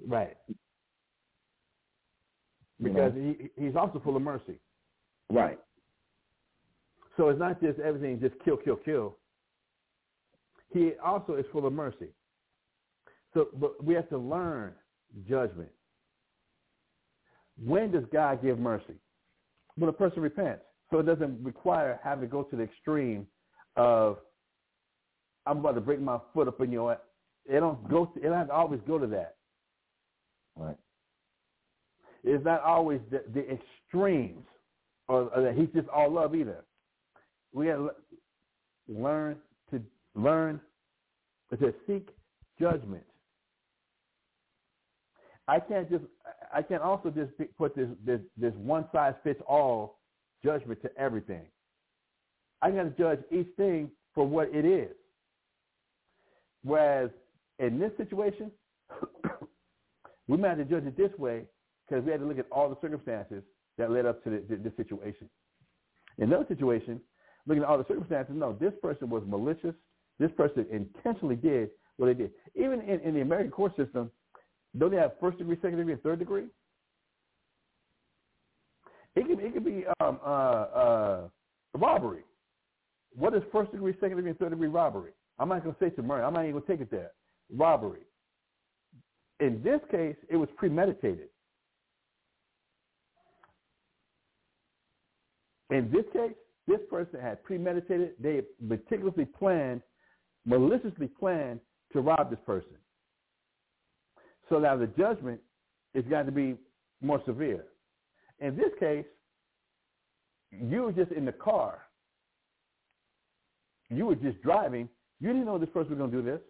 Right. Because he's also full of mercy. Right. So it's not just everything, just kill, kill, kill. He also is full of mercy. So but we have to learn judgment. When does God give mercy? When a person repents. So it doesn't require having to go to the extreme of, I'm about to break my foot up in your ass. It doesn't always go to that. Right. It's not always the extremes or that he's just all love either. We got to learn to seek judgment. I can't also just put this one size fits all judgment to everything. I got to judge each thing for what it is. Whereas in this situation, we might have to judge it this way because we had to look at all the circumstances that led up to this situation. In another situation, looking at all the circumstances, no, this person was malicious. This person intentionally did what they did. Even in the American court system, don't they have first degree, second degree, and third degree? It could be robbery. What is first degree, second degree, and third degree robbery? I'm not going to say to murder. I'm not even going to take it there. Robbery. In this case, it was premeditated. In this case, this person had premeditated. They meticulously planned, maliciously planned to rob this person. So now the judgment is got to be more severe. In this case, you were just in the car. You were just driving. You didn't know this person was going to do this.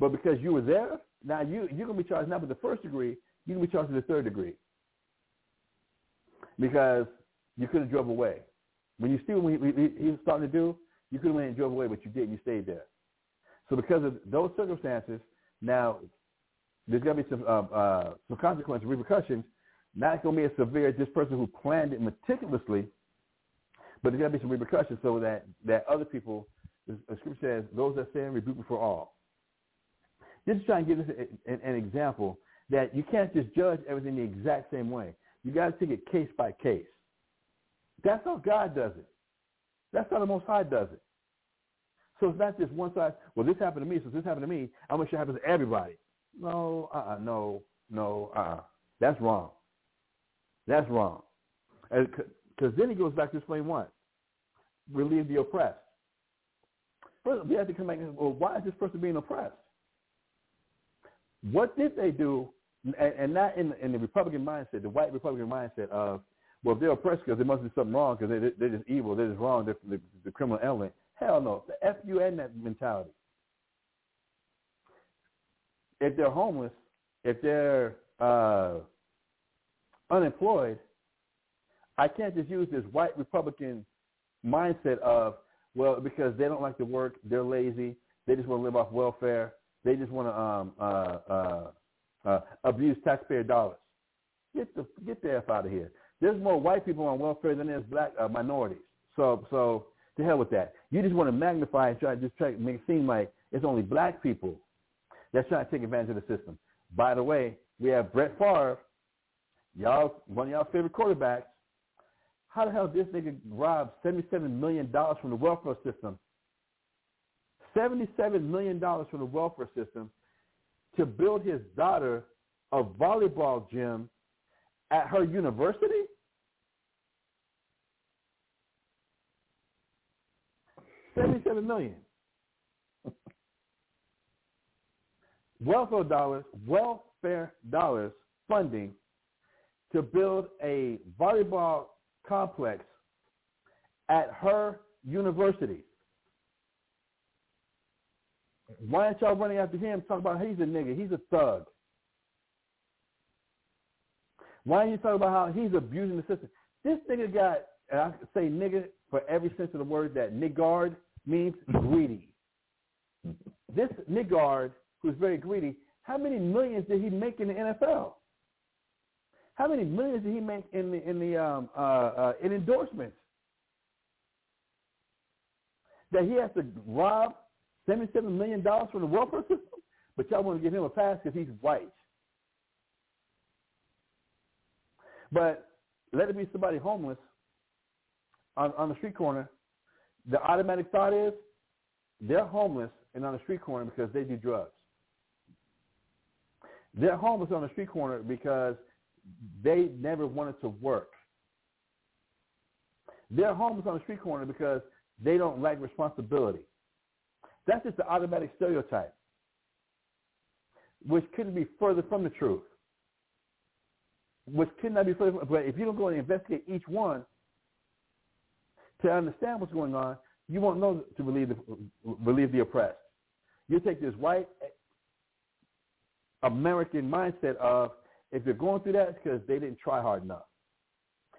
But because you were there, now you're going to be charged not with the first degree, you're going to be charged with the third degree. Because you could have drove away. When you see what he was starting to do, you could have went and drove away, but you didn't. You stayed there. So because of those circumstances, now there's going to be some consequences, repercussions. Not going to be as severe as this person who planned it meticulously, but there's going to be some repercussions so that other people, the scripture says, those that sin rebuke before all. This is trying to give us an example that you can't just judge everything the exact same way. You got to take it case by case. That's how God does it. That's how the Most High does it. So it's not just one side, well, this happened to me, so this happened to me, I'm going to sure it happens to everybody. No, that's wrong. That's wrong. Because then he goes back to explain what? Relieve the oppressed. First, we have to come back and say, well, why is this person being oppressed? What did they do? And not in the Republican mindset, the white Republican mindset of, well, if they're oppressed because they must do something wrong because they're just evil, they're just wrong, they're the criminal element. Hell no. The F-U-N that mentality. If they're homeless, if they're unemployed, I can't just use this white Republican mindset of, well, because they don't like to work, they're lazy, they just want to live off welfare, they just want to abuse taxpayer dollars. Get the F out of here. There's more white people on welfare than there's black minorities. So to hell with that. You just want to magnify and try to make it seem like it's only black people that's trying to take advantage of the system. By the way, we have Brett Favre, one of y'all favorite quarterbacks. How the hell did this nigga rob $77 million from the welfare system? $77 million from the welfare system to build his daughter a volleyball gym at her university? $77 million. Welfare dollars funding to build a volleyball complex at her university. Why aren't y'all running after him? Talk about he's a nigga, he's a thug. Why aren't you talking about how he's abusing the system? This nigga got, and I say nigga for every sense of the word that niggard means greedy. This niggard, who's very greedy, how many millions did he make in the NFL? How many millions did he make in endorsements that he has to rob $77 million from the welfare system? But y'all want to give him a pass because he's white. But let it be somebody homeless on the street corner. The automatic thought is they're homeless and on the street corner because they do drugs. They're homeless on the street corner because they never wanted to work. They're homeless on the street corner because they don't like responsibility. That's just the automatic stereotype, which couldn't be further from the truth. Which could not be further from, but if you don't go and investigate each one to understand what's going on, you won't know to believe the oppressed. You take this white American mindset of if they're going through that, it's because they didn't try hard enough.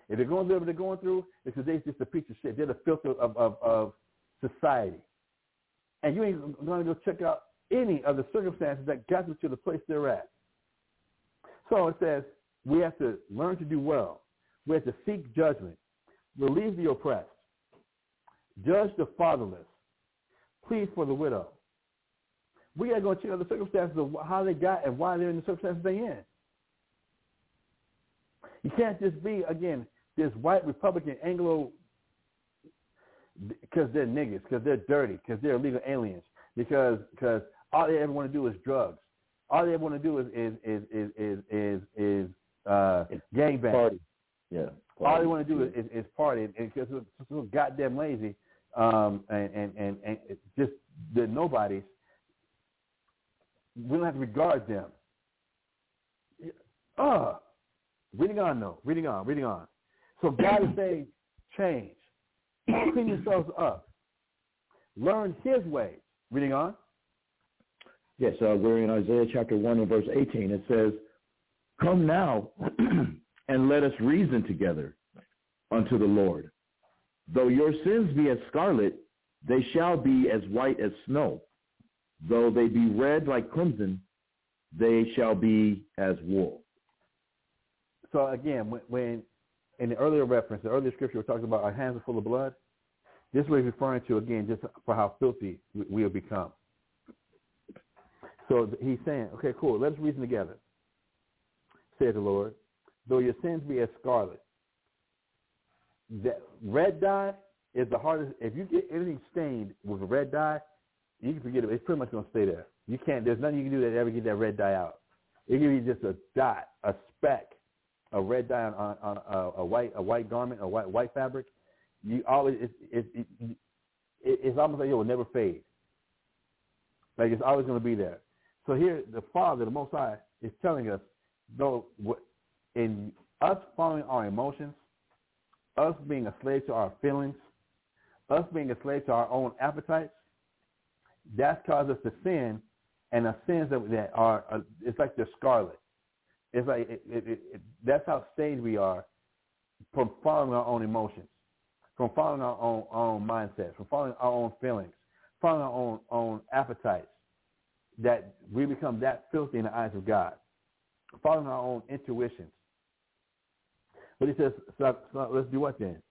If they're going through what they're going through, it's because they're just a piece of shit. They're the filter of society. And you ain't going to go check out any of the circumstances that got them to the place they're at. So it says, we have to learn to do well. We have to seek judgment, relieve the oppressed, judge the fatherless, plead for the widow. We got to go check out the circumstances of how they got and why they're in the circumstances they're in. You can't just be, again, this white Republican Anglo because they're niggas, because they're dirty, because they're illegal aliens, because all they ever want to do is drugs. All they want to do is gangbang. Party. Yeah. Party. All they want to do is party, and because they're so goddamn lazy, and just they're nobodies. We don't have to regard them. Reading on. So God is saying, change, clean yourselves up, learn His ways. Reading on. Yes, we're in Isaiah chapter 1 and verse 18. It says, come now and let us reason together unto the Lord. Though your sins be as scarlet, they shall be as white as snow. Though they be red like crimson, they shall be as wool. So again, when in the earlier reference, the earlier scripture we're talking about our hands are full of blood, this was referring to, again, just for how filthy we have become. So he's saying, okay, cool, let's reason together, said the Lord. Though your sins be as scarlet. That red dye is the hardest. If you get anything stained with a red dye, you can forget it. It's pretty much going to stay there. You can't. There's nothing you can do that ever get that red dye out. It can be just a dot, a speck, a red dye on a white garment, a white fabric. You always it's almost like it will never fade. Like it's always going to be there. So here, the Father, the Most High, is telling us, though, in us following our emotions, us being a slave to our feelings, us being a slave to our own appetites, that's caused us to sin, and the sins that are, it's like they're scarlet. It's like that's how stained we are from following our own emotions, from following our own mindsets, from following our own feelings, following our own appetites, that we become that filthy in the eyes of God, following our own intuitions. But he says, so let's do what then?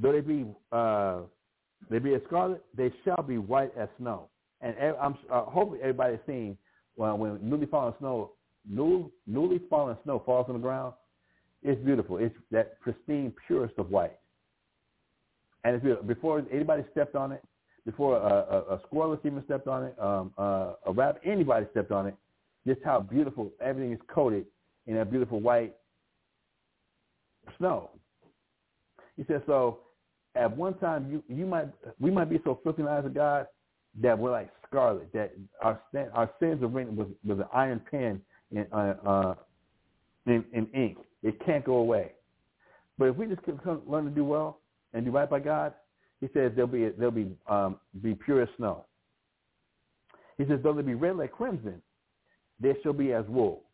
Though they be as scarlet, they shall be white as snow. And hopefully everybody's seen when newly fallen snow falls on the ground. It's beautiful. It's that pristine, purest of white. And it's beautiful. Before anybody stepped on it, before a squirreless even stepped on it, a rabbit, anybody stepped on it, just how beautiful everything is coated in that beautiful white snow. He says, so at one time we might be so filthy in the eyes of God that we're like scarlet, that our sins are written with an iron pen in ink. It can't go away. But if we just learn to do well and do right by God, he says they'll be pure as snow. He says, though they be red like crimson, they shall be as wool.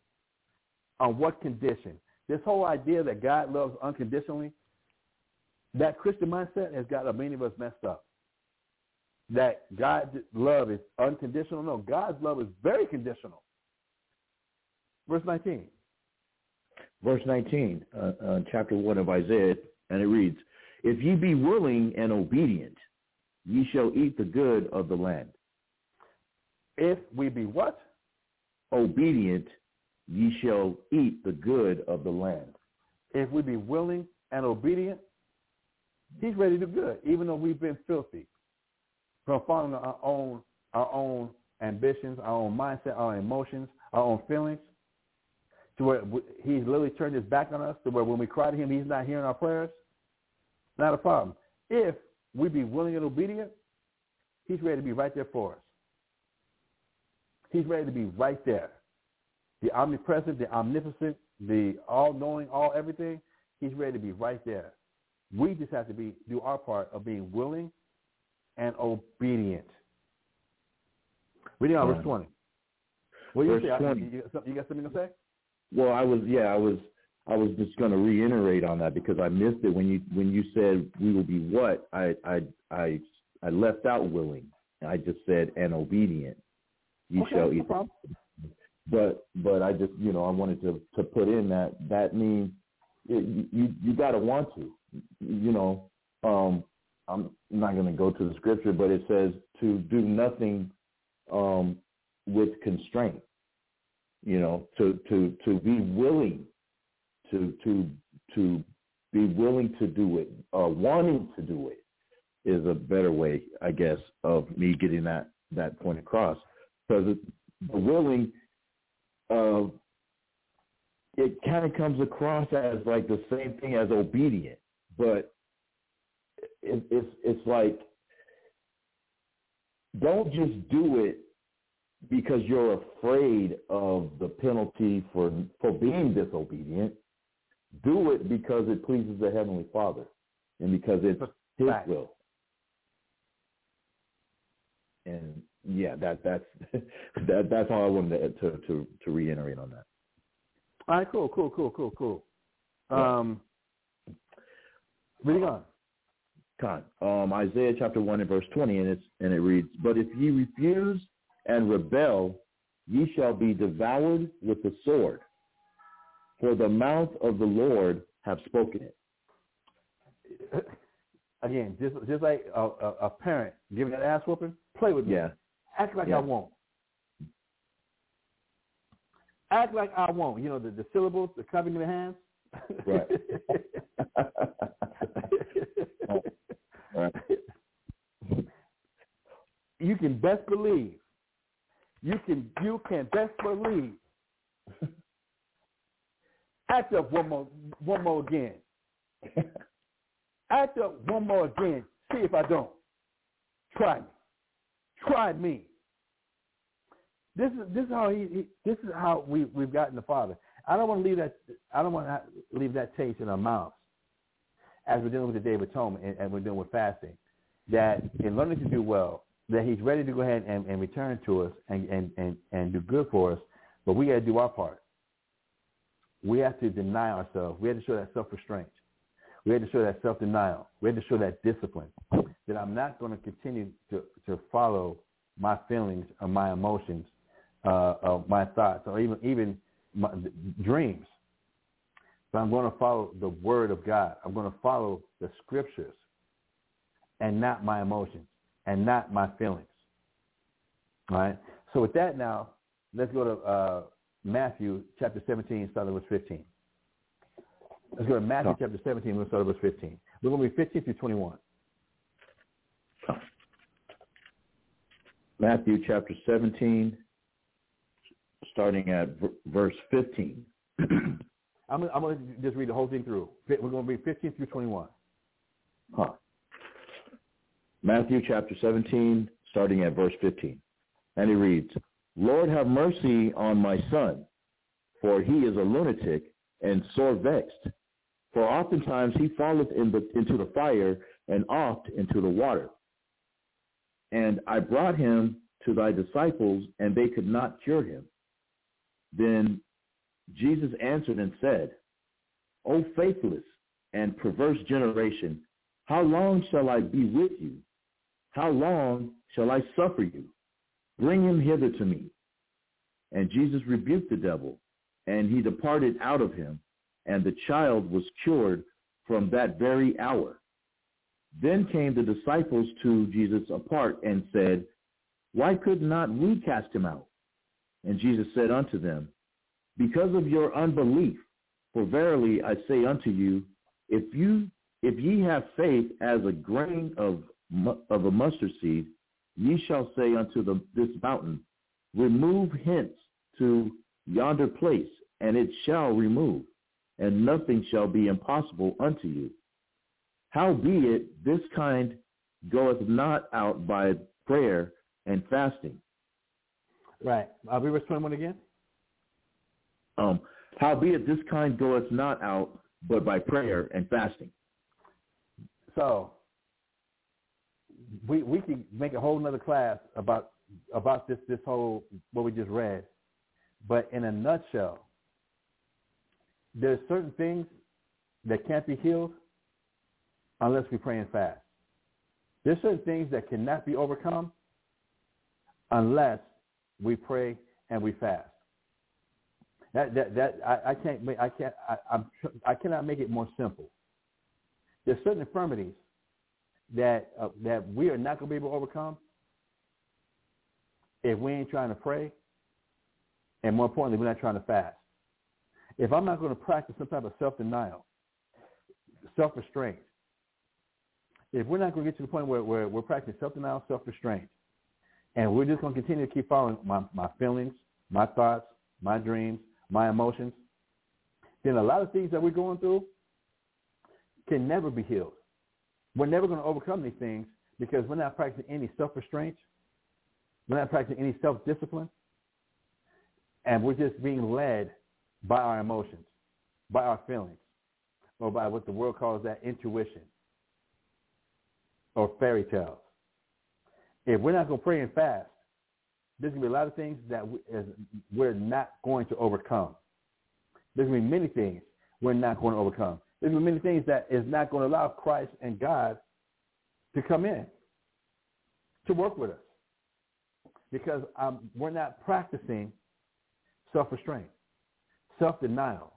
On what condition? This whole idea that God loves unconditionally, that Christian mindset has got many of us messed up. That God's love is unconditional. No, God's love is very conditional. Verse 19, chapter 1 of Isaiah, and it reads, if ye be willing and obedient, ye shall eat the good of the land. If we be what? Obedient, ye shall eat the good of the land. If we be willing and obedient, he's ready to do good, even though we've been filthy from following our own ambitions, our own mindset, our emotions, our own feelings, to where he's literally turned his back on us, to where when we cry to him, he's not hearing our prayers. Not a problem. If we be willing and obedient, he's ready to be right there for us. He's ready to be right there. The omnipresent, the omnipotent, the all-knowing, all-everything, he's ready to be right there. We just have to do our part of being willing and obedient. Reading on verse 20. What do you say? You got something to say? Well, I was just going to reiterate on that because I missed it when you said we will be what? I left out willing. I just said and obedient. You shall eat. No, but I just, you know, I wanted to put in that means you got to want to, you know. I'm not going to go to the scripture, but it says to do nothing with constraint, you know, to be willing to be willing to do it, wanting to do it is a better way, I guess, of me getting that point across. Because the willing, it kind of comes across as like the same thing as obedient, but it's like don't just do it because you're afraid of the penalty for being disobedient. Do it because it pleases the Heavenly Father and because it's His will. And yeah, that's all I wanted to reiterate on that. All right, cool. Yeah. Reading on. Isaiah chapter 1 and verse 20, and it reads, "But if ye refuse and rebel, ye shall be devoured with the sword, for the mouth of the Lord have spoken it." Again, just like a parent giving an ass whooping, play with me. Yeah. Act like I won't. Act like I won't. You know, the syllables, the clapping of the hands. Right. Right. You can best believe. You can best believe. Act up one more again. Act up one more again. See if I don't. Try me. Try me. This is how we've gotten the Father. I don't want to leave that taste in our mouths as we're dealing with the Day of Atonement and we're dealing with fasting. That in learning to do well, that He's ready to go ahead and return to us and do good for us, but we got to do our part. We have to deny ourselves. We have to show that self-restraint. We have to show that self-denial. We have to show that discipline. That I'm not going to continue to follow my feelings or my emotions, or my thoughts, or even my dreams. But I'm going to follow the Word of God. I'm going to follow the Scriptures, and not my emotions, and not my feelings. All right. So with that, now let's go to Matthew chapter 17, starting with 15. Let's go to Matthew chapter 17. We'll start with 15. We're going to be 15 through 21. Matthew chapter 17, starting at verse 15. I'm going to just read the whole thing through. We're going to read 15 through 21. Matthew chapter 17, starting at verse 15. And it reads, "Lord, have mercy on my son, for he is a lunatic and sore vexed. For oftentimes he falleth into the fire and oft into the water. And I brought him to thy disciples, and they could not cure him. Then Jesus answered and said, O faithless and perverse generation, how long shall I be with you? How long shall I suffer you? Bring him hither to me. And Jesus rebuked the devil, and he departed out of him, and the child was cured from that very hour. Then came the disciples to Jesus apart and said, Why could not we cast him out? And Jesus said unto them, Because of your unbelief, for verily I say unto you, if ye have faith as a grain of a mustard seed, ye shall say unto this mountain, Remove hence to yonder place, and it shall remove, and nothing shall be impossible unto you. Howbeit, this kind goeth not out by prayer and fasting. Right. I'll be verse 21 again. Howbeit, this kind goeth not out, but by prayer and fasting. So we can make a whole nother class about this whole what we just read. But in a nutshell, there's certain things that can't be healed unless we pray and fast. There's certain things that cannot be overcome unless we pray and we fast. I cannot make it more simple. There's certain infirmities that we are not going to be able to overcome if we ain't trying to pray, and more importantly, we're not trying to fast. If I'm not going to practice some type of self-denial, self-restraint, if we're not going to get to the point where we're practicing self-denial, self-restraint, and we're just going to continue to keep following my feelings, my thoughts, my dreams, my emotions, then a lot of things that we're going through can never be healed. We're never going to overcome these things because we're not practicing any self-restraint. We're not practicing any self-discipline. And we're just being led by our emotions, by our feelings, or by what the world calls that intuition or fairy tales. If we're not going to pray and fast, there's going to be a lot of things that we're not going to overcome. There's going to be many things we're not going to overcome. There's going to be many things that is not going to allow Christ and God to come in, to work with us, because we're not practicing self-restraint, self-denial,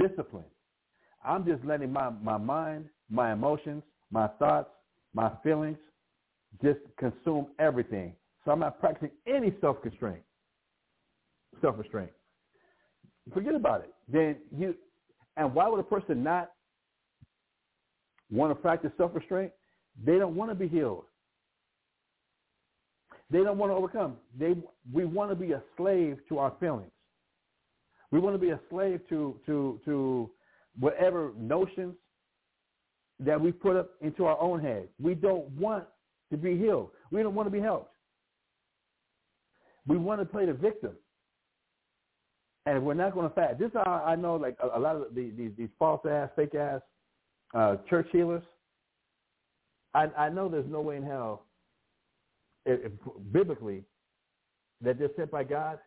discipline. I'm just letting my mind, my emotions, my thoughts, my feelings just consume everything. So I'm not practicing any self-restraint. Forget about it. And why would a person not want to practice self-restraint? They don't want to be healed. They don't want to overcome. We want to be a slave to our feelings. We want to be a slave to whatever notions that we put up into our own head. We don't want to be healed. We don't want to be helped. We want to play the victim. And we're not going to fast. This is how I know, like, a lot of these false-ass, fake-ass church healers. I know there's no way in hell, biblically, that they're sent by God.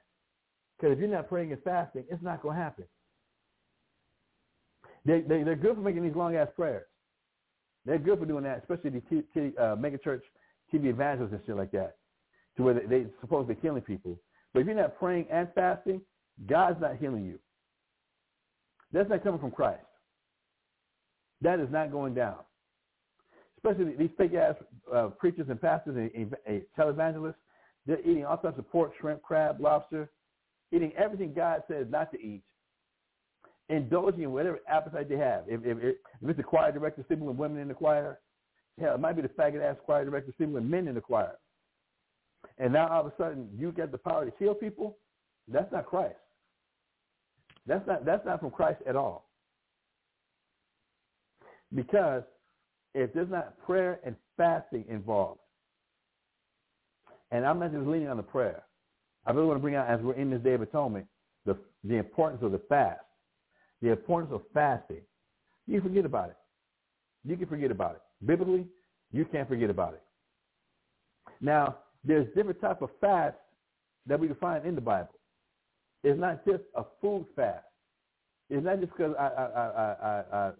Because if you're not praying and fasting, it's not going to happen. They're good for making these long-ass prayers. They're good for doing that, especially the megachurch TV evangelists and shit like that, to where they supposed to be healing people. But if you're not praying and fasting, God's not healing you. That's not coming from Christ. That is not going down. Especially these fake-ass preachers and pastors and televangelists, they're eating all types of pork, shrimp, crab, lobster, eating everything God says not to eat, indulging in whatever appetite they have. If it's the choir director stimulating women in the choir, hell, it might be the faggot-ass choir director stimulating men in the choir. And now all of a sudden you get the power to heal people? That's not Christ. That's not from Christ at all. Because if there's not prayer and fasting involved, and I'm not just leaning on the prayer, I really want to bring out, as we're in this Day of Atonement, the importance of the fast, the importance of fasting. You forget about it. You can forget about it. Biblically, you can't forget about it. Now, there's different type of fasts that we can find in the Bible. It's not just a food fast. It's not just because I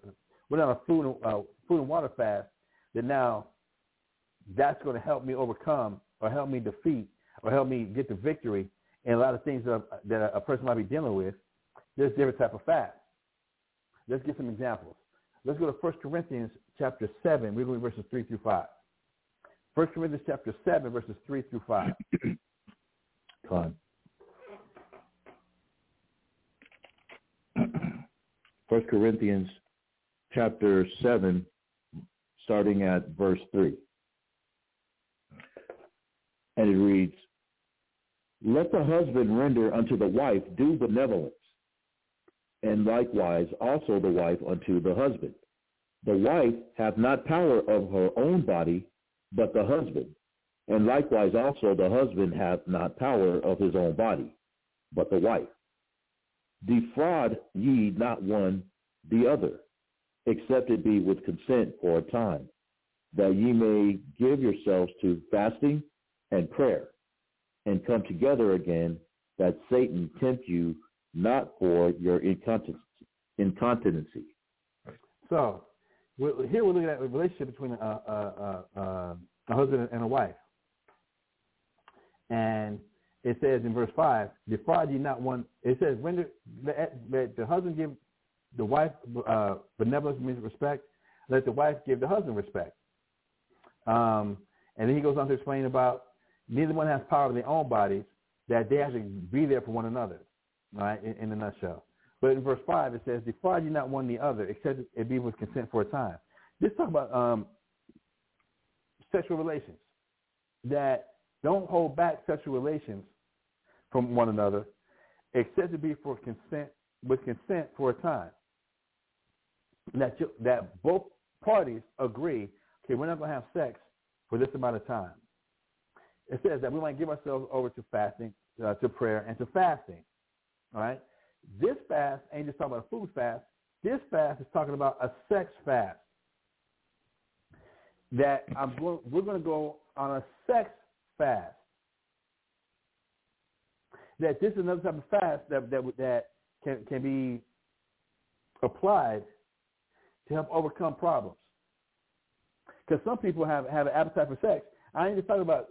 went on a food and water fast that now that's going to help me overcome or help me defeat or help me get the victory in a lot of things that a person might be dealing with. There's different type of fast. Let's get some examples. Let's go to 1 Corinthians chapter 7. We're going to verses 3 through 5. 1 Corinthians chapter 7, verses 3 through 5. Fine. 1 Corinthians chapter 7, starting at verse 3. And it reads, "Let the husband render unto the wife due benevolence, and likewise also the wife unto the husband. The wife hath not power of her own body, but the husband. And likewise also the husband hath not power of his own body, but the wife. Defraud ye not one the other, except it be with consent for a time, that ye may give yourselves to fasting and prayer, and come together again, that Satan tempt you not for your incontinency. So, here we're looking at the relationship between a husband and a wife. And it says in verse 5, defraud ye not one. It says, let the husband give the wife benevolence means respect. Let the wife give the husband respect. And then he goes on to explain about neither one has power of their own bodies, that they have to be there for one another, right, in a nutshell. But in verse 5, it says, defraud ye not one the other, except it be with consent for a time. This talk about sexual relations, that don't hold back sexual relations from one another, except it be for consent, with consent for a time. That both parties agree, okay, we're not going to have sex for this amount of time. It says that we might give ourselves over to fasting, to prayer, and to fasting, all right? This fast ain't just talking about a food fast. This fast is talking about a sex fast, that we're going to go on a sex fast, that this is another type of fast that can be applied to help overcome problems. Because some people have an appetite for sex. I ain't just talking about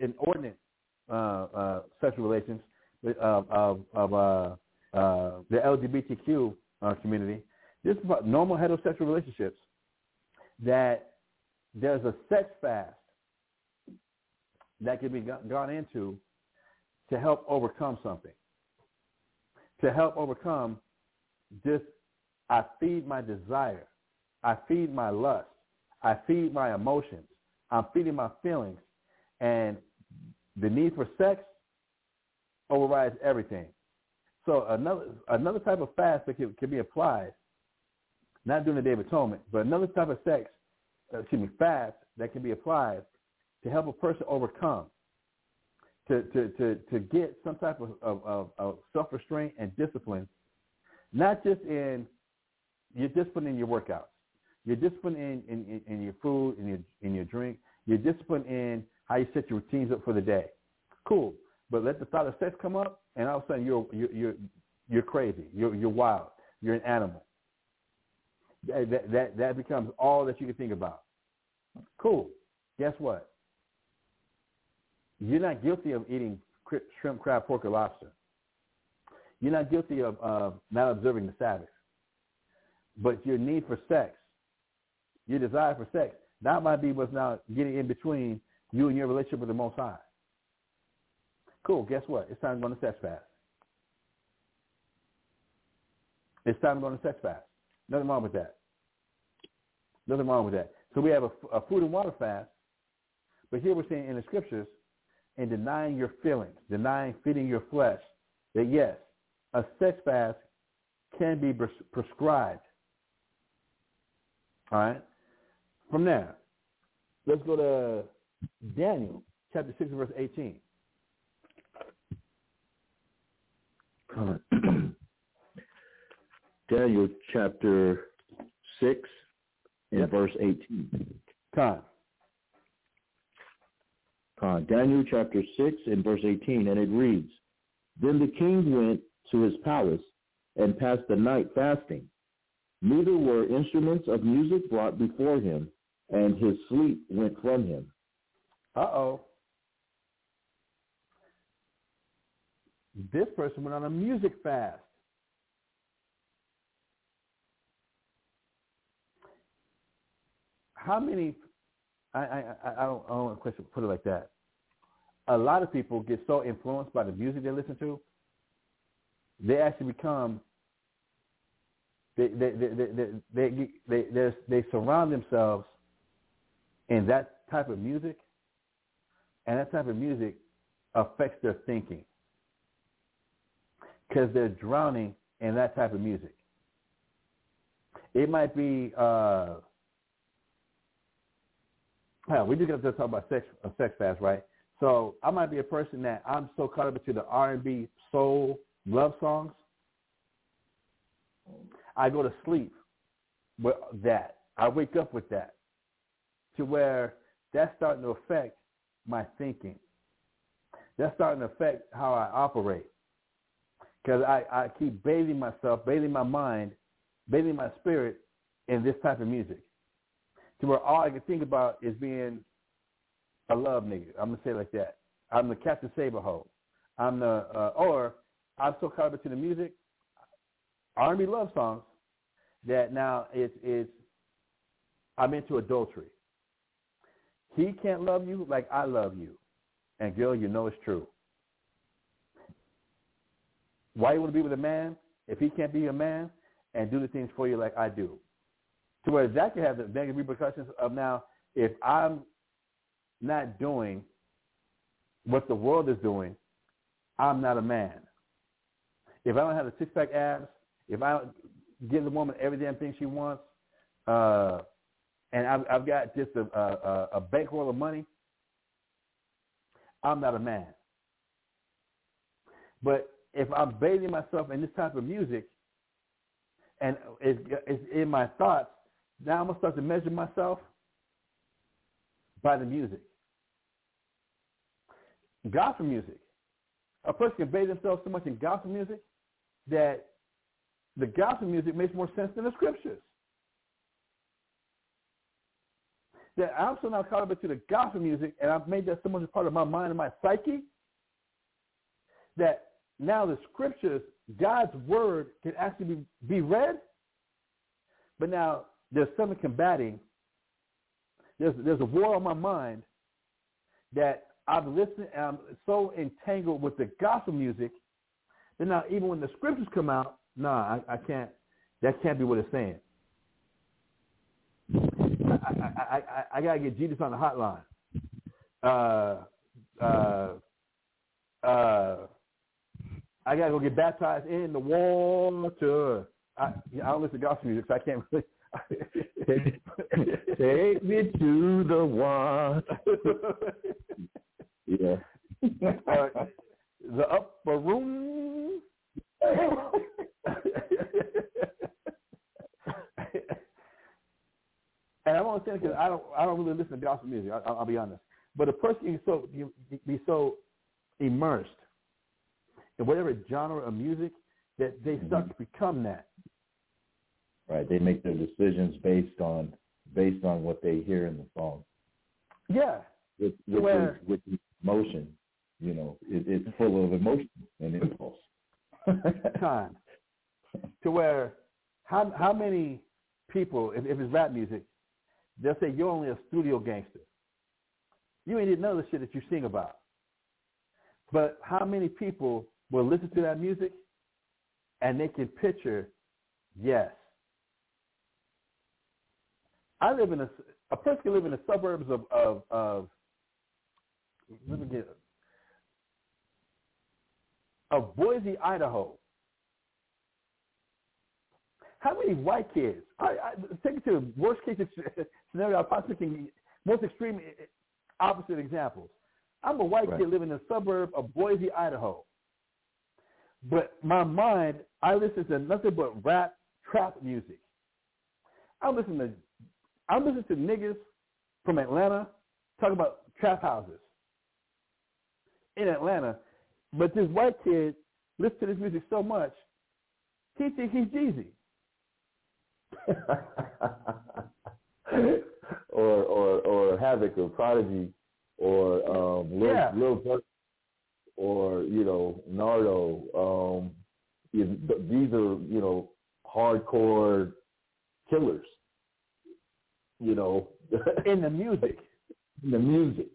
inordinate sexual relations of the LGBTQ community. This is about normal heterosexual relationships, that there's a sex fast that can be gone into to help overcome something, to help overcome this, I feed my desire, I feed my lust, I feed my emotions, I'm feeding my feelings, and the need for sex overrides everything. So another type of fast that can be applied, not during the Day of Atonement, but another type of fast that can be applied to help a person overcome, to get some type of self-restraint and discipline, not just in your discipline in your workouts. Your discipline in your food, in your drink. Your discipline in how you set your routines up for the day. Cool, but let the thought of sex come up, and all of a sudden you're crazy. You're wild. You're an animal. That becomes all that you can think about. Cool. Guess what? You're not guilty of eating shrimp, crab, pork, or lobster. You're not guilty of not observing the Sabbath. But your need for sex, your desire for sex, that might be what's now getting in between you and your relationship with the Most High. Cool, guess what? It's time to go on a sex fast. It's time to go on a sex fast. Nothing wrong with that. Nothing wrong with that. So we have a food and water fast, but here we're seeing in the scriptures, in denying your feelings, denying feeding your flesh, that yes, a sex fast can be prescribed. All right? From there, let's go to Daniel, chapter 6, verse 18. Daniel, chapter 6, and verse 18. Daniel, chapter 6, and verse 18, and it reads, "Then the king went to his palace and passed the night fasting. Neither were instruments of music brought before him, and his sleep went from him." Uh-oh. This person went on a music fast. How many I don't want to question, put it like that. A lot of people get so influenced by the music they listen to, they actually become they surround themselves in that type of music, and that type of music affects their thinking because they're drowning in that type of music. It might be we just got to talk about sex fast, right? So I might be a person that I'm so caught up into the R&B, soul, love songs. I go to sleep with that. I wake up with that, to where that's starting to affect my thinking. That's starting to affect how I operate, because I keep bathing myself, bathing my mind, bathing my spirit in this type of music, to where all I can think about is being a love nigga. I'm going to say it like that. I'm the Captain Saberho. I'm the, or I'm so caught up to the music, R&B love songs, that now it's I'm into adultery. He can't love you like I love you. And girl, you know it's true. Why you want to be with a man if he can't be a man and do the things for you like I do? To where that could have the negative repercussions of now, if I'm not doing what the world is doing, I'm not a man. If I don't have the six-pack abs, if I don't give the woman every damn thing she wants, and I've got just a bankroll of money, I'm not a man. But if I'm bathing myself in this type of music and it's in my thoughts, now I'm going to start to measure myself by the music. Gospel music. A person can bathe themselves so much in gospel music that the gospel music makes more sense than the scriptures. That I'm so now caught up into the gospel music, and I've made that so much a part of my mind and my psyche, that now the scriptures, God's word, can actually be read, but now there's something combating. There's a war on my mind that I've listened, and I'm so entangled with the gospel music that now even when the scriptures come out, I can't. That can't be what it's saying. I gotta get Jesus on the hotline. I gotta go get baptized in the water. I don't listen to gospel music, so I can't really. Take me to the water. Yeah. The upper room. And I'm only saying because I don't really listen to gospel music. I'll be honest. But a person can be so immersed in whatever genre of music that they start to become that. Right, they make their decisions based on what they hear in the song. Yeah, with emotion, you know, it's full of emotion and impulse. Time to where how many people, if it's rap music, they'll say you're only a studio gangster. You ain't even know the shit that you sing about. But how many people will listen to that music and they can picture, yes. I live in a person can live in the suburbs of Boise, Idaho. How many white kids? I take it to the worst case scenario I possibly can, most extreme opposite examples. I'm a white kid living in the suburb of Boise, Idaho. But my mind, I listen to nothing but rap, trap music. I listen to niggas from Atlanta talk about trap houses in Atlanta, but this white kid listens to this music so much, he thinks he's Jeezy. or Havoc or Prodigy or Lil Durk or, you know, Nardo. These are, you know, hardcore killers. You know, in the music, the music.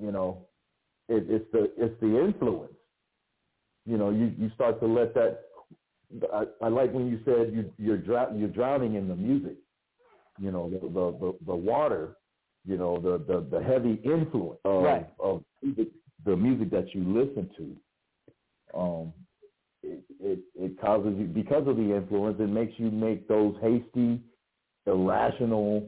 You know, it's the influence. You know, you start to let that. I like when you said you're drowning in the music. You know, the water. You know, the heavy influence of the music that you listen to. It causes you, because of the influence, it makes you make those hasty, irrational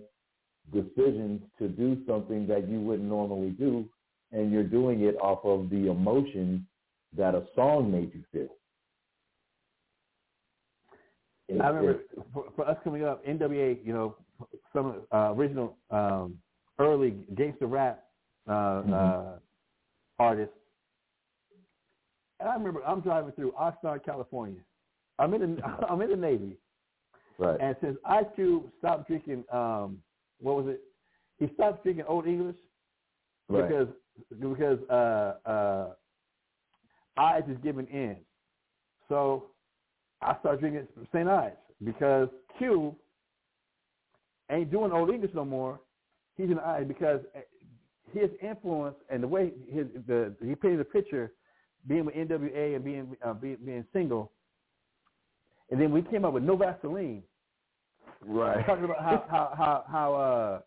decisions to do something that you wouldn't normally do, and you're doing it off of the emotion that a song made you feel. I remember for us coming up, NWA, you know, some original early gangster rap artists. And I remember I'm driving through Oxnard, California. I'm in the Navy. Right. And since Ice Cube stopped drinking, what was it? He stopped drinking Old English because I's is giving in. So I started drinking St. Ives because Cube ain't doing Old English no more. He's in I because his influence and the way he painted the picture, being with NWA and being single, and then we came up with No Vaseline. Right. Talking about how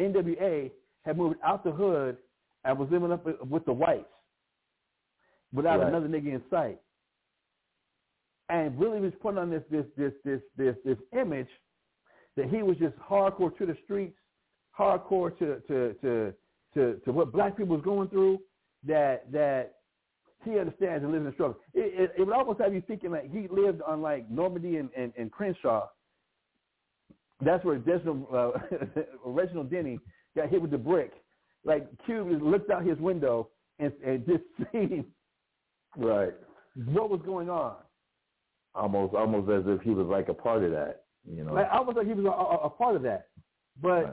NWA had moved out the hood and was living up with the whites without another nigga in sight, and really was putting on this image that he was just hardcore to the streets, hardcore to what black people was going through. That he understands and lives in the struggle. It would almost have you thinking like he lived on like Normandy and Crenshaw. That's where Reginald Denny got hit with the brick. Like Cube looked out his window and just seen what was going on. Almost as if he was like a part of that. You know, like, almost like he was a part of that, but. Right.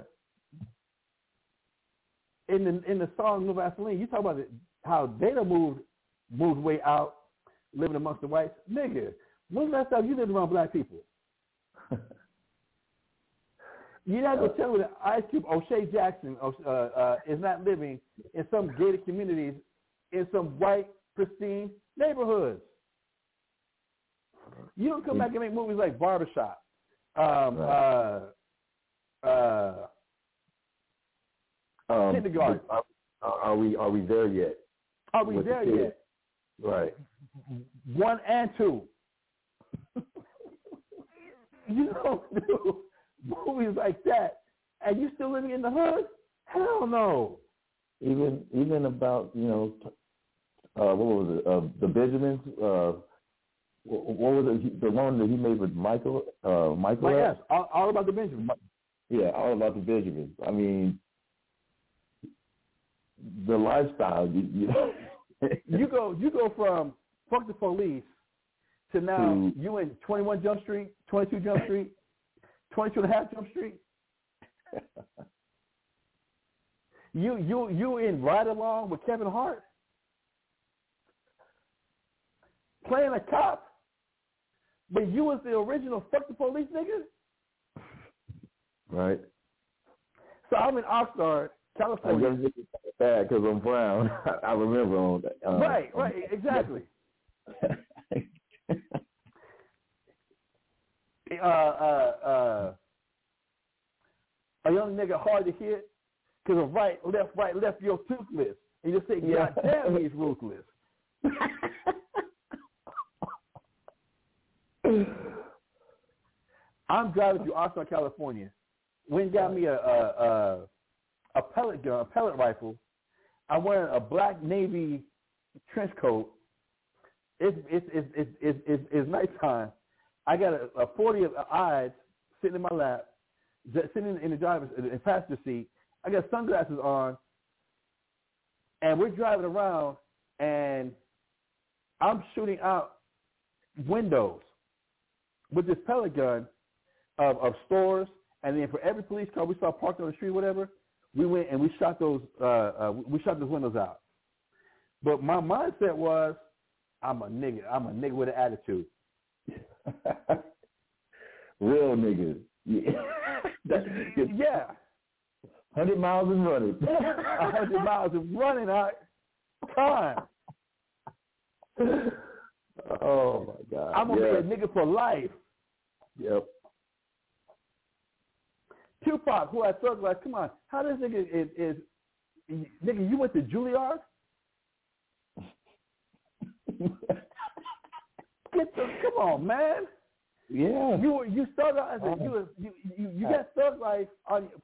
In the song No Vaseline, you talk about how they done moved way out, living amongst the whites. Nigga, when's the last time you lived around black people? You're not going to tell me that Ice Cube, O'Shea Jackson is not living in some gated communities in some white, pristine neighborhoods. You don't come back and make movies like Barbershop. Kindergarten. Are we there yet? Are we there yet? Right. 1 and 2. You don't do movies like that, and you still living in the hood? Hell no. Even about, you know, what was it? The Benjamins. What was it? The one that he made with Michael? Michael. Oh, yes, all about the Benjamins. Yeah, all about the Benjamins. I mean. The lifestyle, you know. you go from fuck the police to now you in 21 Jump Street, 22 Jump Street, 22.5 Jump Street. you in Ride Along with Kevin Hart, playing a cop, but you was the original fuck the police nigga. Right. So I'm in Oxnard, California. I guess it's bad because I'm brown. I remember on that. Right, exactly. A young nigga hard to hit because of right, left, you're toothless. And you just say, God damn, he's ruthless. I'm driving through Oxnard, California. Went and got me a pellet gun, a pellet rifle. I'm wearing a black navy trench coat. It's nighttime. I got a 40 of eyes sitting in my lap, sitting in the driver's passenger seat. I got sunglasses on, and we're driving around, and I'm shooting out windows with this pellet gun of stores, and then for every police car we saw parked on the street, whatever. We went and we shot those windows out. But my mindset was, I'm a nigga. I'm a nigga with an attitude. Real nigga. Yeah. 100 miles and running. 100 miles and running out time. Oh, my God. I'm going to be a nigga for life. Yep. Tupac, who I thought, like, come on, how this nigga is nigga, you went to Juilliard? Come on, man. Yeah. You started out as a, you got Thug Life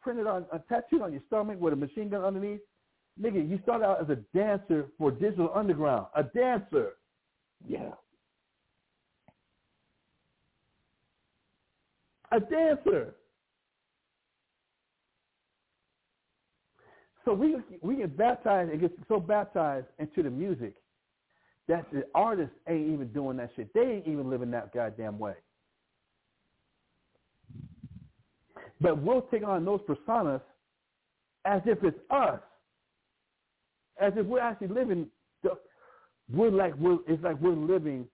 printed on tattooed on your stomach with a machine gun underneath. Nigga, you started out as a dancer for Digital Underground. A dancer. Yeah. A dancer. So we get baptized, it gets so baptized into the music that the artists ain't even doing that shit. They ain't even living that goddamn way. But we'll take on those personas as if it's us, as if we're actually living. It's like we're living.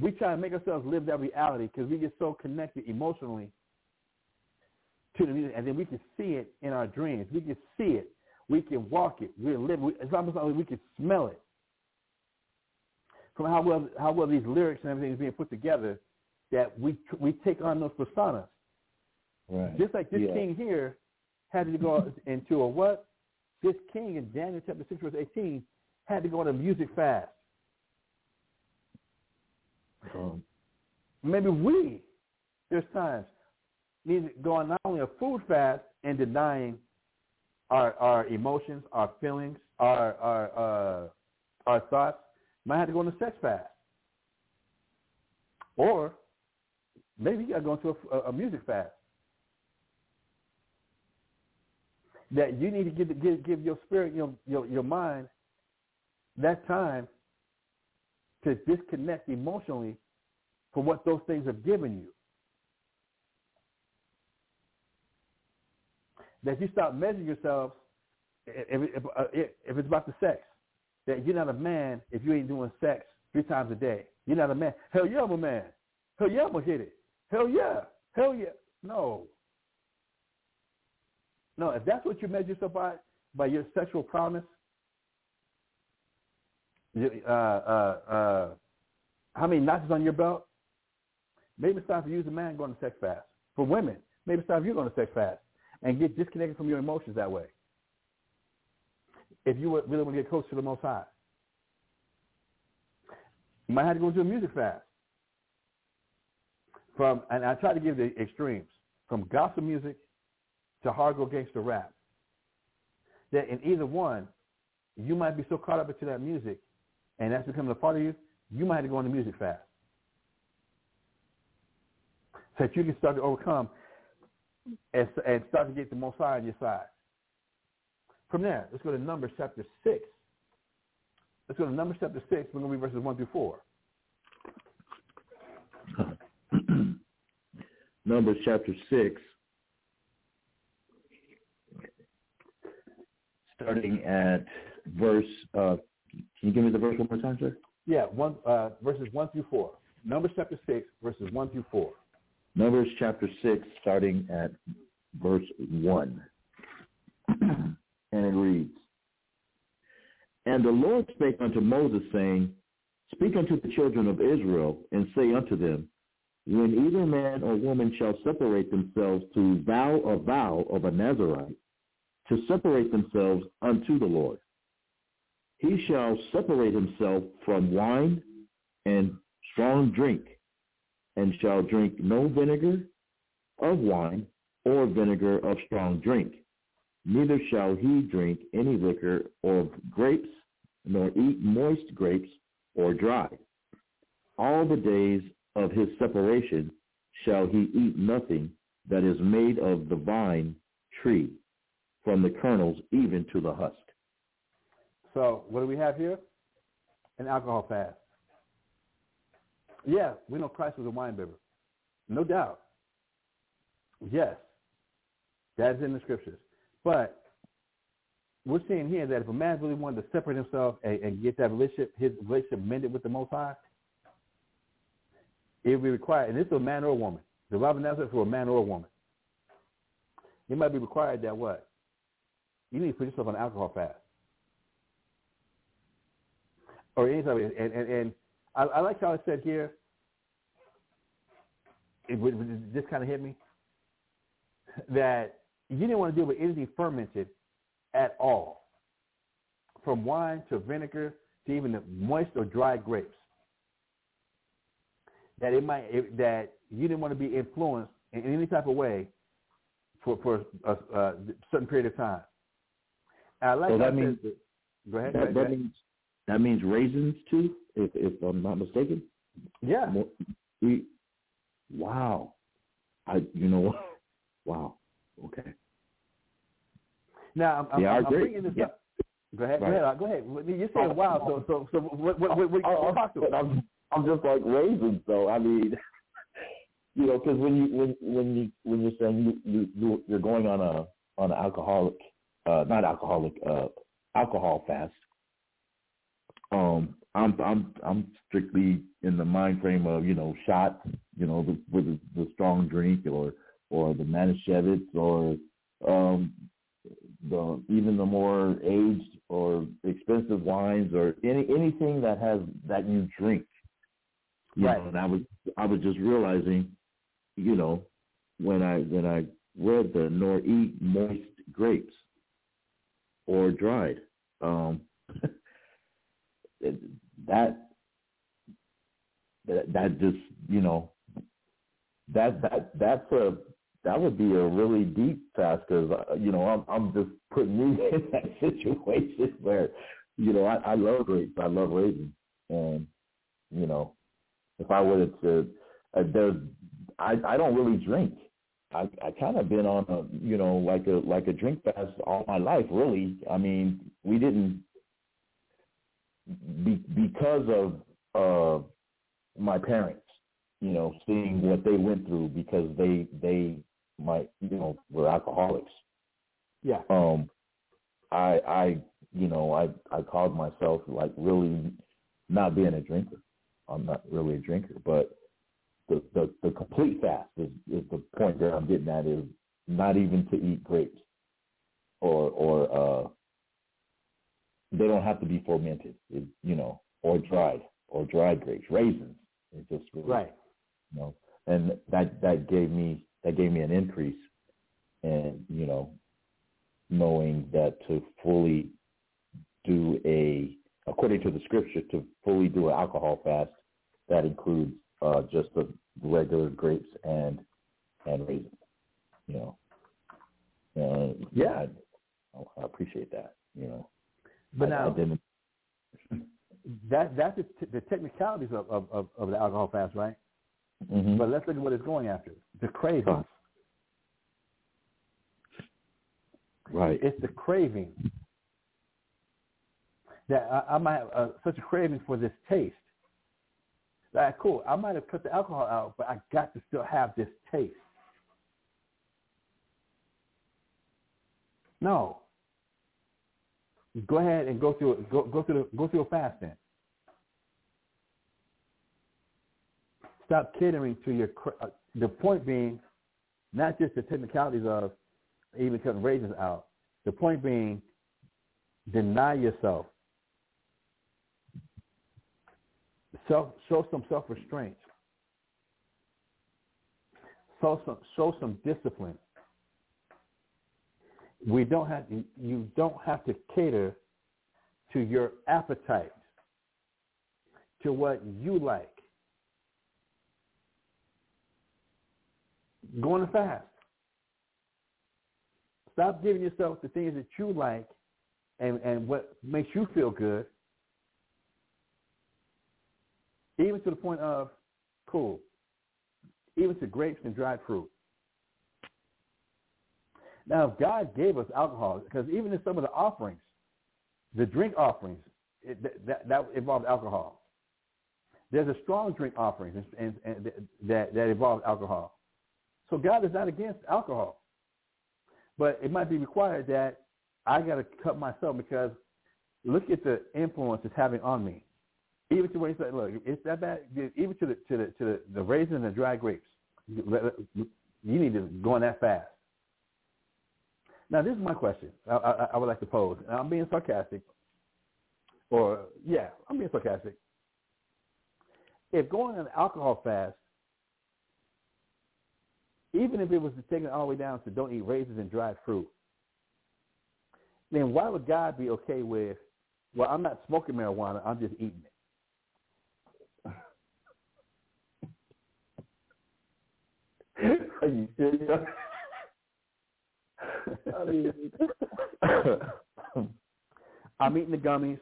We try to make ourselves live that reality because we get so connected emotionally to the music, and then we can see it in our dreams. We can see it. We can walk it. We're living. It's almost like we can smell it from how well these lyrics and everything is being put together. That we take on those personas, right? Just like this king here had to go into a what? This king in Daniel chapter 6 verse 18 had to go on a music fast. Maybe we, there's times, need to go on not only a food fast and denying our emotions, our feelings, our thoughts. Might have to go on a sex fast, or maybe you got to go into a music fast. That you need to give your spirit, your mind, that time to disconnect emotionally from what those things have given you. That you stop measuring yourselves if it's about the sex. That you're not a man if you ain't doing sex 3 times a day. You're not a man. Hell yeah, I'm a man. Hell yeah, I'm going to hit it. Hell yeah. Hell yeah. No. No, if that's what you measure yourself by your sexual prowess, how many notches on your belt? Maybe it's time for you as a man going to sex fast. For women, maybe it's time for you going to sex fast and get disconnected from your emotions that way. If you really want to get close to the Most High. You might have to go to a music fast. And I try to give the extremes, from gospel music to hardcore gangster rap, that in either one, you might be so caught up into that music and that's becoming a part of you, you might have to go on the music fast. So that you can start to overcome and start to get the Most High on your side. From there, let's go to Numbers chapter 6. Let's go to Numbers chapter 6. We're going to be verses 1 through 4. Numbers chapter 6, starting at verse, can you give me the verse one more time, sir? Yeah, verses 1 through 4. Numbers chapter 6, verses 1 through 4. Numbers chapter 6, starting at verse 1. And it reads, And the Lord spake unto Moses, saying, Speak unto the children of Israel, and say unto them, When either man or woman shall separate themselves to vow a vow of a Nazarite, to separate themselves unto the Lord, he shall separate himself from wine and strong drink, and shall drink no vinegar of wine or vinegar of strong drink. Neither shall he drink any liquor of grapes, nor eat moist grapes or dry. All the days of his separation shall he eat nothing that is made of the vine tree, from the kernels even to the husk. So what do we have here? An alcohol fast. Yeah, we know Christ was a wine bibber. No doubt. Yes, that's in the scriptures. But we're seeing here that if a man really wanted to separate himself and get that relationship, his relationship mended with the Most High, it would be required, and this is a man or a woman. The vow of Nazareth for a man or a woman. It might be required that what? You need to put yourself on alcohol fast. Or anytime. And I like how it said here. It just kind of hit me. That you didn't want to deal with anything fermented at all. From wine to vinegar to even the moist or dry grapes. That you didn't want to be influenced in any type of way for a certain period of time. And I like so that means. Go ahead. That means raisins too, if I'm not mistaken. Yeah. Wow. Wow. Okay. Now I'm bringing this up. Go ahead. You're saying wow. So what you talk to? I'm just like raisins, though. I mean, because when you're saying you're going on an alcohol fast. I'm strictly in the mind frame of shots, with the strong drink or the manischewitz or even the more aged or expensive wines or anything that you drink. Right. And I was just realizing, when I read the nor eat moist grapes or dried, that just that would be a really deep fast because I'm just putting me in that situation where I love grapes, I love raisins, and if I would have to, I don't really drink. I kind of been on a like a drink fast all my life, really. I mean, we didn't because of my parents, seeing what they went through because they were alcoholics. Yeah. I called myself like really not being a drinker. I'm not really a drinker, but the complete fast is the point that I'm getting at is not even to eat grapes or they don't have to be fermented, or dried grapes, raisins. It's just really, right. And that gave me an increase, and knowing that to fully do according to the scripture, to fully do an alcohol fast, that includes just the regular grapes and raisins. Yeah, I appreciate that. But now that's the technicalities of the alcohol fast, right? Mm-hmm. But let's look at what it's going after: the cravings. Huh. Right. It's the craving. That I might have such a craving for this taste. Like, cool, I might have cut the alcohol out, but I got to still have this taste. No. Go ahead and go through a fast then. Stop catering to your the point being, not just the technicalities of even cutting raisins out. The point being, deny yourself. Show some self-restraint. Show some discipline. You don't have to cater to your appetite, to what you like. Go on a fast. Stop giving yourself the things that you like and what makes you feel good. Even to the point of, cool, even to grapes and dried fruit. Now, if God gave us alcohol, because even in some of the offerings, the drink offerings, that involved alcohol. There's a strong drink offering and that involves alcohol. So God is not against alcohol. But it might be required that I got to cut myself because look at the influence it's having on me. Even to where he said, look, it's that bad. Even to the raisins and the dry grapes, you need to go on that fast. Now, this is my question I would like to pose. And I'm being sarcastic. I'm being sarcastic. If going on an alcohol fast, even if it was taken all the way down to don't eat raisins and dried fruit, then why would God be okay with, well, I'm not smoking marijuana, I'm just eating it? Are you serious? I'm eating the gummies.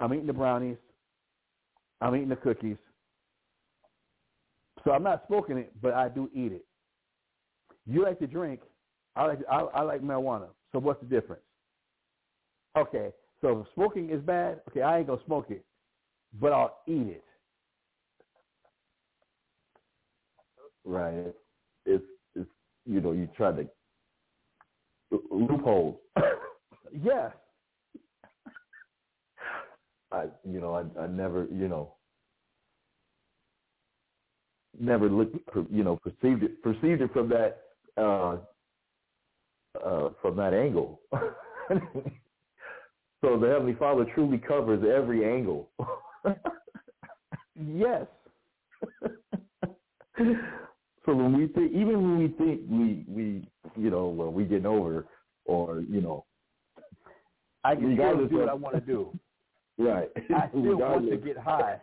I'm eating the brownies. I'm eating the cookies. So I'm not smoking it, but I do eat it. You like to drink. I like marijuana. So what's the difference? Okay, so smoking is bad. Okay, I ain't going to smoke it, but I'll eat it. Right. It's you know, you try to loopholes. Yes. I never perceived it from that angle. So the Heavenly Father truly covers every angle. Yes. So when we think, even when we think we getting over, or I can still do what I want to do. Right. I still want to get high.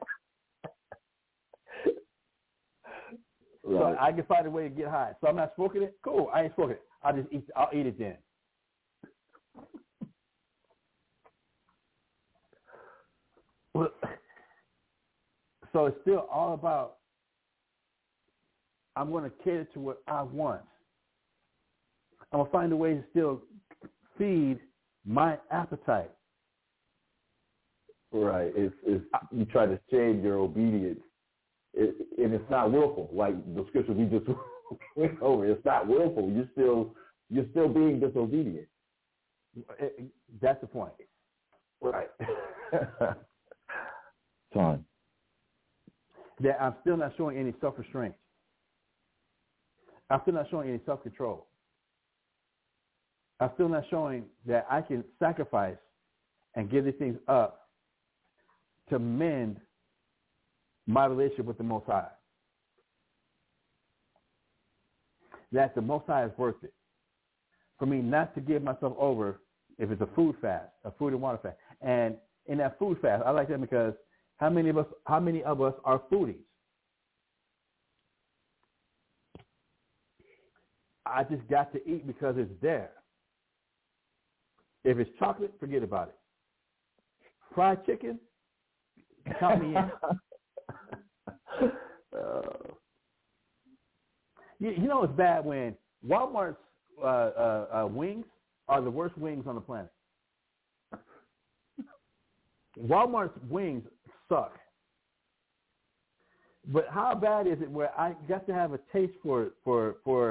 Right. So I can find a way to get high. So I'm not smoking it. Cool. I ain't smoking it. I'll eat it then. So it's still all about, I'm going to cater to what I want. I'm going to find a way to still feed my appetite. Right. You try to shade your obedience, and it's not willful. Like the scripture we just went over, it's not willful. You're still being disobedient. That's the point. Right. Time. That I'm still not showing any self-restraint. I'm still not showing any self-control. I'm still not showing that I can sacrifice and give these things up to mend my relationship with the Most High. That the Most High is worth it. For me not to give myself over if it's a food fast, a food and water fast. And in that food fast, I like that because how many of us are foodies? I just got to eat because it's there. If it's chocolate, forget about it. Fried chicken, count me in. You know it's bad when Walmart's wings are the worst wings on the planet. Walmart's wings suck. But how bad is it where I got to have a taste for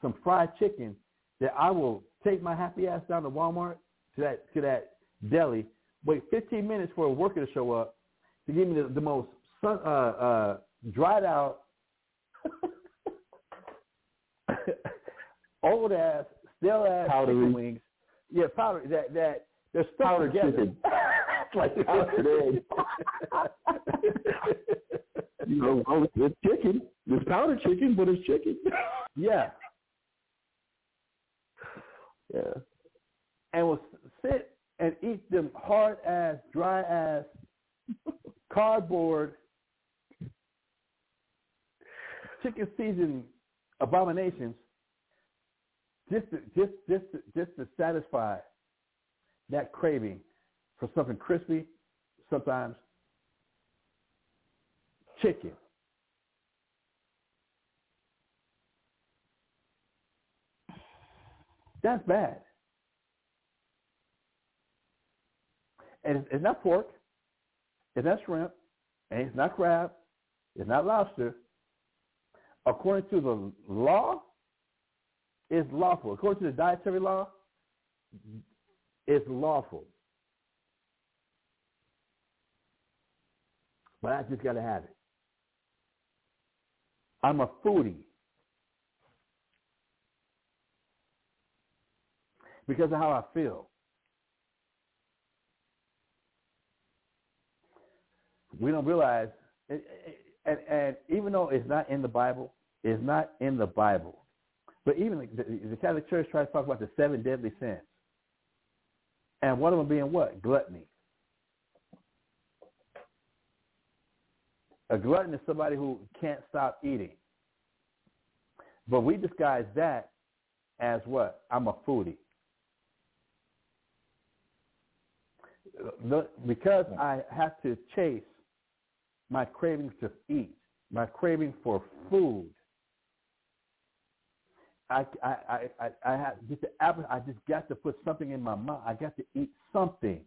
some fried chicken that I will take my happy ass down to Walmart to that deli, wait 15 minutes for a worker to show up to give me the most dried out old ass stale ass chicken wings. Yeah, powder that they're stuck together. It's like powdered egg. You know, well, it's chicken. It's powdered chicken, but it's chicken. Yeah. Yeah, and will sit and eat them hard-ass, dry-ass, cardboard, chicken-seasoned abominations just to satisfy that craving for something crispy, sometimes chicken. That's bad. And it's not pork. It's not shrimp. And it's not crab. It's not lobster. According to the law, it's lawful. According to the dietary law, it's lawful. But I just got to have it. I'm a foodie. because of how I feel. We don't realize, and even though it's not in the Bible, it's not in the Bible. But even the Catholic Church tries to talk about the 7 deadly sins. And one of them being what? Gluttony. A glutton is somebody who can't stop eating. But we disguise that as what? I'm a foodie. Because I have to chase my craving to eat, my craving for food. I just got to put something in my mouth. I got to eat something.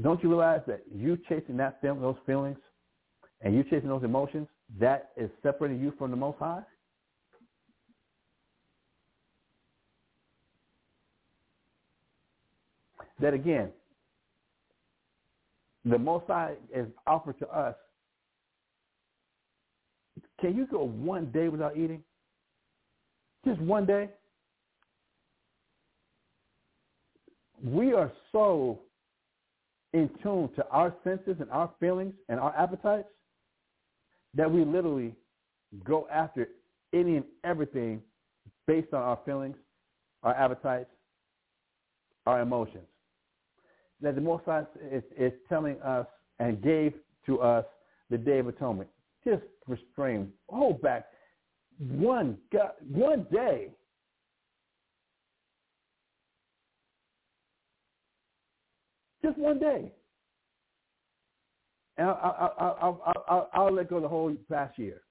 Don't you realize that you chasing those feelings and you chasing those emotions, that is separating you from the Most High? That again, the Most High is offered to us. Can you go one day without eating? Just one day? We are so in tune to our senses and our feelings and our appetites that we literally go after any and everything based on our feelings, our appetites, our emotions. That the Most High is telling us and gave to us the Day of Atonement. Just restrain, hold back one day. Just one day. And I'll let go the whole past year.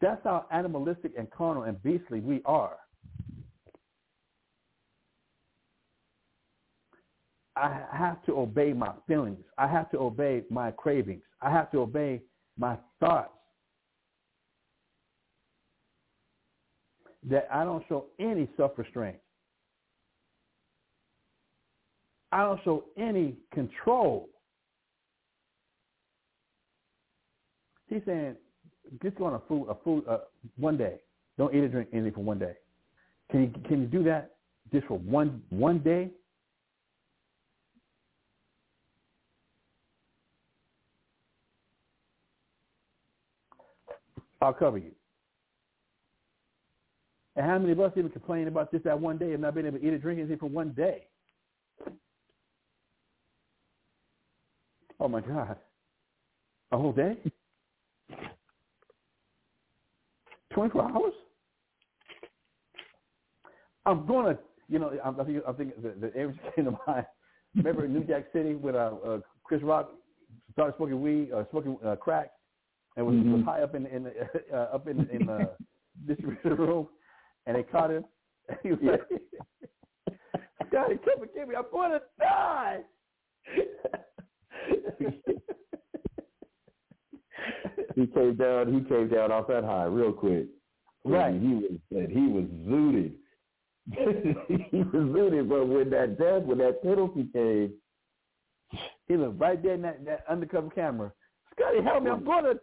That's how animalistic and carnal and beastly we are. I have to obey my feelings. I have to obey my cravings. I have to obey my thoughts. That I don't show any self-restraint. I don't show any control. He's saying, just go on a food one day. Don't eat or drink anything for one day. Can you do that just for one day? I'll cover you. And how many of us even complain about just that one day and not being able to eat or drink anything for one day? Oh, my God. A whole day? 24 hours? I'm going to, I think the image came to mind. Remember in New Jack City when Chris Rock started smoking crack? And was high up in the distribution room, and they caught him. And he was like, "God, come and get me! I'm going to die!" He came down off that high real quick. Right. He was zooted. He was zooted. But when that penalty came, he was right there in that undercover camera. Scotty, help me! I'm going to die.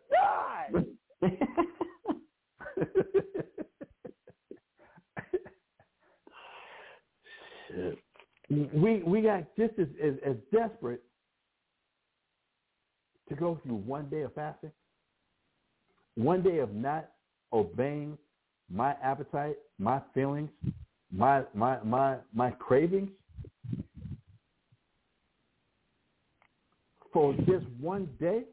We got just as desperate to go through one day of fasting, one day of not obeying my appetite, my feelings, my cravings. For just one day.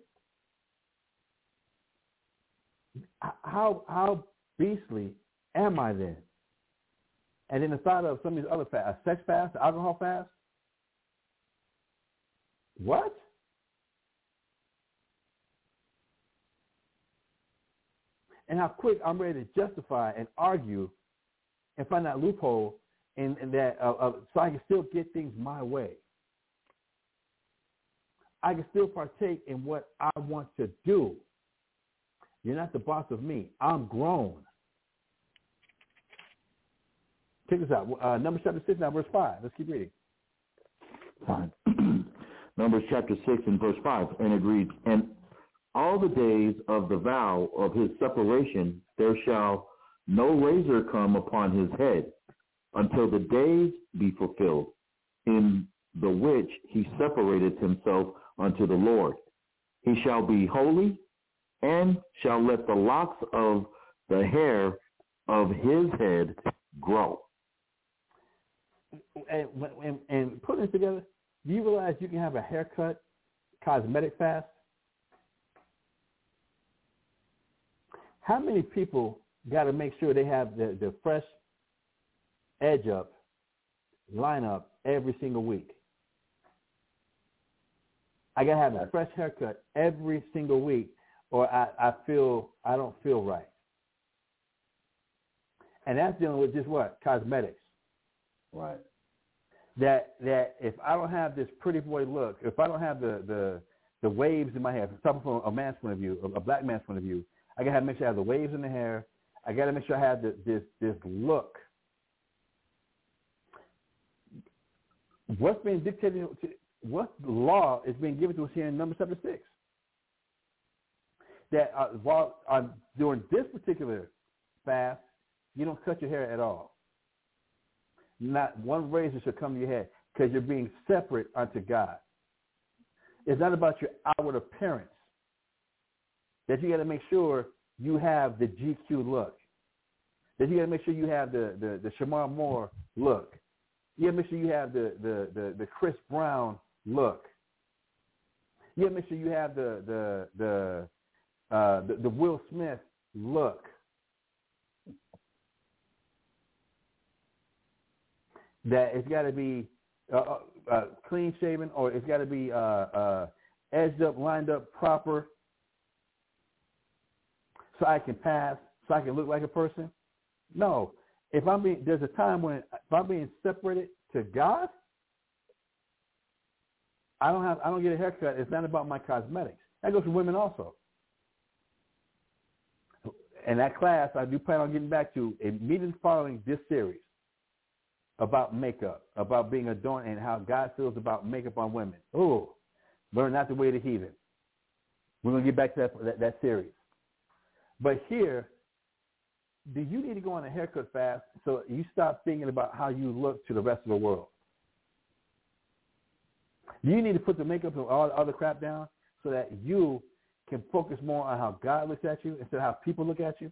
How beastly am I then? And then the thought of some of these other fasts, a sex fast, alcohol fast. What? And how quick I'm ready to justify and argue and find that loophole in that so I can still get things my way. I can still partake in what I want to do. You're not the boss of me. I'm grown. Check this out. Numbers chapter 6, now verse 5. Let's keep reading. Fine. Numbers chapter 6 and verse 5. And it reads, And all the days of the vow of his separation, there shall no razor come upon his head until the days be fulfilled in the which he separated himself unto the Lord. He shall be holy and shall let the locks of the hair of his head grow. And putting this together, do you realize you can have a haircut cosmetic fast? How many people got to make sure they have the fresh edge up, line up every single week? I got to have a fresh haircut every single week, or I don't feel right. And that's dealing with just what? Cosmetics. Right. That if I don't have this pretty boy look, if I don't have the waves in my hair, from a man's point of view, a black man's point of view, I got to make sure I have the waves in the hair. I got to make sure I have this look. What's being dictated, what law is being given to us here in Numbers chapter 6? That while I'm doing this particular fast, you don't cut your hair at all. Not one razor should come to your head, because you're being separate unto God. It's not about your outward appearance. That you got to make sure you have the GQ look. That you got to make sure you have the Shamar Moore look. You got to make sure you have the Chris Brown look. You got to make sure you have the Will Smith look. That it's got to be clean shaven, or it's got to be edged up, lined up, proper, so I can pass, so I can look like a person. No, there's a time when if I'm being separated to God, I don't get a haircut. It's not about my cosmetics. That goes for women also. And that class, I do plan on getting back to a meeting following this series, about makeup, about being adorned, and how God feels about makeup on women. Ooh, learn not to wear the heathen. We're going to get back to that series. But here, do you need to go on a haircut fast so you stop thinking about how you look to the rest of the world? Do you need to put the makeup and all the other crap down so that you can focus more on how God looks at you instead of how people look at you?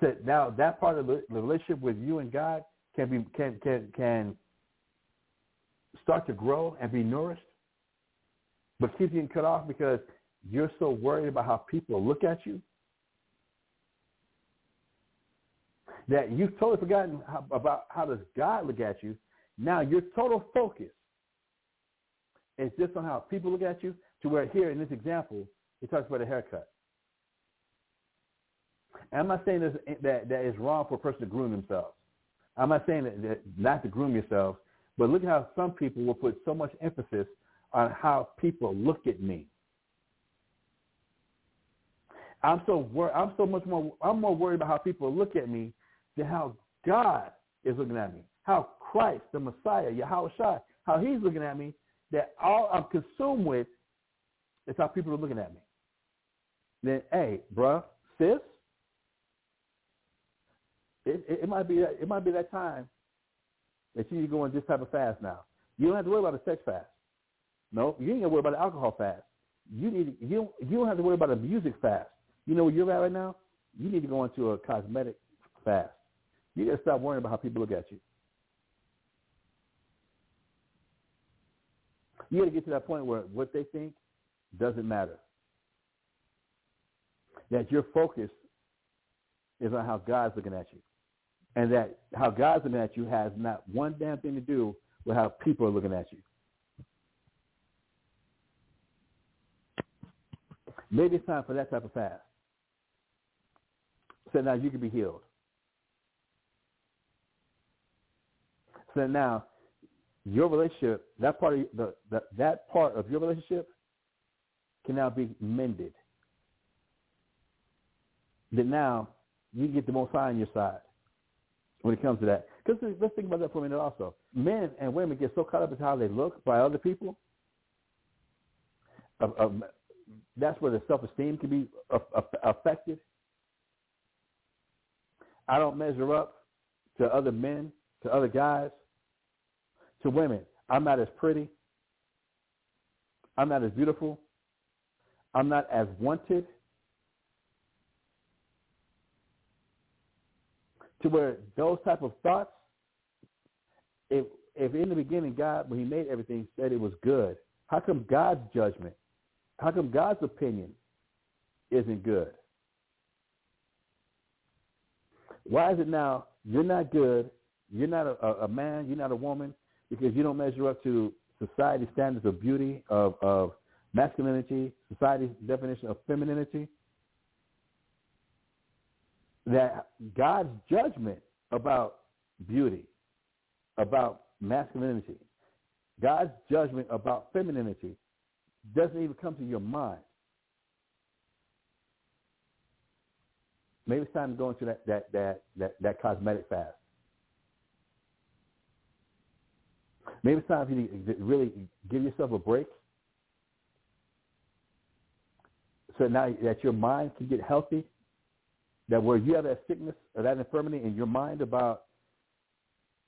So now that part of the relationship with you and God can start to grow and be nourished, but keep getting cut off because you're so worried about how people look at you that you've totally forgotten about how does God look at you. Now your total focus is just on how people look at you, to where here in this example, it talks about a haircut. And I'm not saying that it's wrong for a person to groom themselves. I'm not saying that not to groom yourselves, but look at how some people will put so much emphasis on how people look at me. I'm more worried about how people look at me than how God is looking at me, how Christ, the Messiah, Yahweh Shai, how he's looking at me, that all I'm consumed with is how people are looking at me. Then, hey, bruh, sis, It might be that time that you need to go on this type of fast now. You don't have to worry about a sex fast. No, you ain't got to worry about an alcohol fast. You don't have to worry about a music fast. You know where you're at right now? You need to go into a cosmetic fast. You got to stop worrying about how people look at you. You got to get to that point where what they think doesn't matter. That your focus is on how God's looking at you. And that how God's looking at you has not one damn thing to do with how people are looking at you. Maybe it's time for that type of fast. So now you can be healed. So now your relationship, that part of your relationship can now be mended. That now you can get the most high on your side when it comes to that. Because let's think about that for a minute also. Men and women get so caught up in how they look by other people. that's where the self-esteem can be affected. I don't measure up to other men, to other guys, to women. I'm not as pretty. I'm not as beautiful. I'm not as wanted. To where those type of thoughts, if in the beginning God, when he made everything, said it was good, how come God's judgment, how come God's opinion isn't good? Why is it now you're not good, you're not a man, you're not a woman, because you don't measure up to society's standards of beauty, of masculinity, society's definition of femininity? That God's judgment about beauty, about masculinity, God's judgment about femininity doesn't even come to your mind. Maybe it's time to go into that cosmetic fast. Maybe it's time for you to really give yourself a break so now that your mind can get healthy, that where you have that sickness or that infirmity in your mind about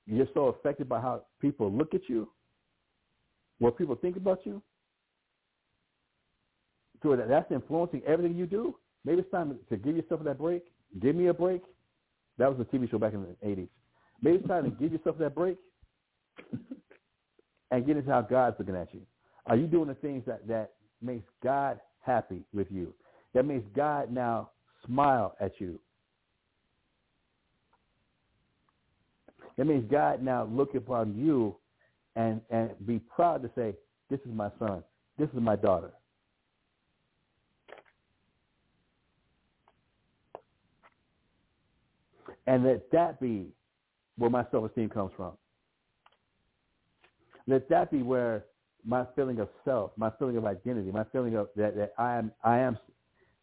you're so affected by how people look at you, what people think about you, so that's influencing everything you do. Maybe it's time to give yourself that break. Give me a break. That was a TV show back in the 80s. Maybe it's time to give yourself that break and get into how God's looking at you. Are you doing the things that makes God happy with you? That makes God now smile at you? That means God now look upon you and be proud to say, this is my son, this is my daughter. And let that be where my self-esteem comes from. Let that be where my feeling of self, my feeling of identity, my feeling of that I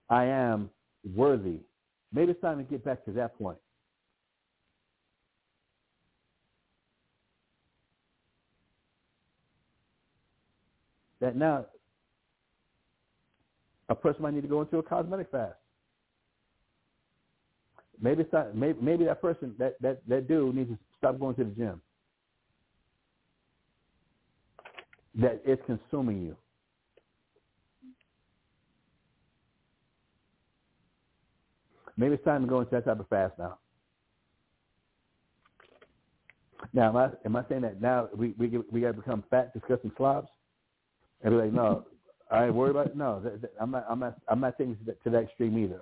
am worthy. Maybe it's time to get back to that point. That now a person might need to go into a cosmetic fast. Maybe it's not, maybe that person, that dude needs to stop going to the gym. That it's consuming you. Maybe it's time to go into that type of fast now. Now, am I saying that now we got to become fat, disgusting slobs? And be like, no, I ain't worried about it. No, I'm not taking it to that extreme either.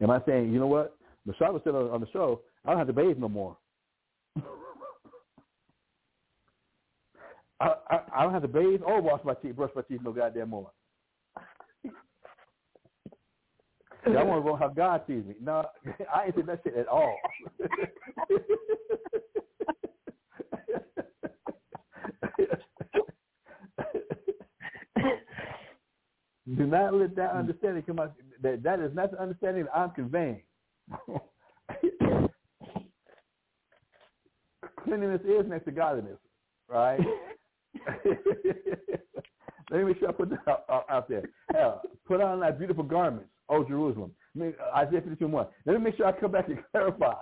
Am I saying, you know what? Mashahba said on the show, I don't have to bathe no more. I don't have to bathe or wash my teeth, brush my teeth no goddamn more. Yeah, I want to go how God sees me. No, I ain't doing that shit at all. Do not let that understanding come out. That is not the understanding that I'm conveying. Cleanliness is next to godliness, right? Let me make sure I put that out there. Put on that beautiful garments, O Jerusalem. Isaiah 52:1. Let me make sure I come back and clarify.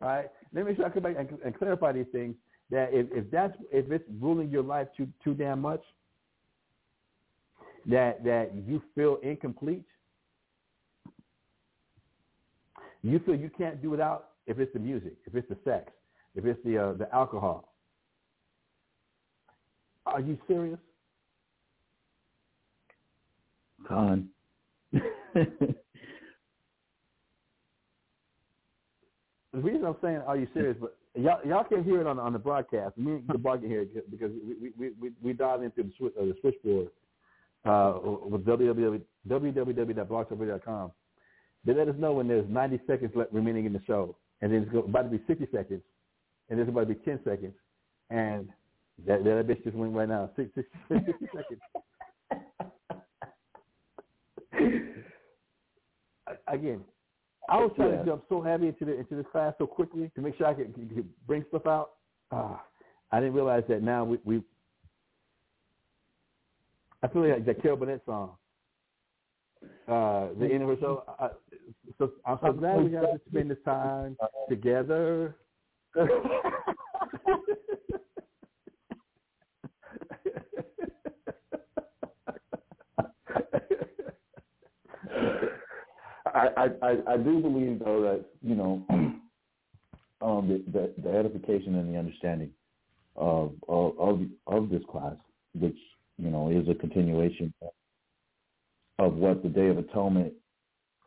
All right. Let me make sure I come back and clarify these things. That if it's ruling your life too damn much, that you feel incomplete, you feel you can't do without. If it's the music, if it's the sex, if it's the alcohol, are you serious? Con. The reason I'm saying, are you serious? But y'all can't hear it on the broadcast. Me and the blog can hear it because we dive into the switchboard with www.blogtalkradio.com. They let us know when there's 90 seconds left remaining in the show, and then it's about to be 60 seconds, and there's about to be 10 seconds, and that bitch just went right now, 60 seconds. Again, I was trying to jump so heavy into this class so quickly to make sure I could bring stuff out. I didn't realize that now we I feel like that Carol Burnett song. The end of her show. So I'm so glad we got to spend this time together. I do believe though that you know the edification and the understanding of this class, which you know is a continuation of what the Day of Atonement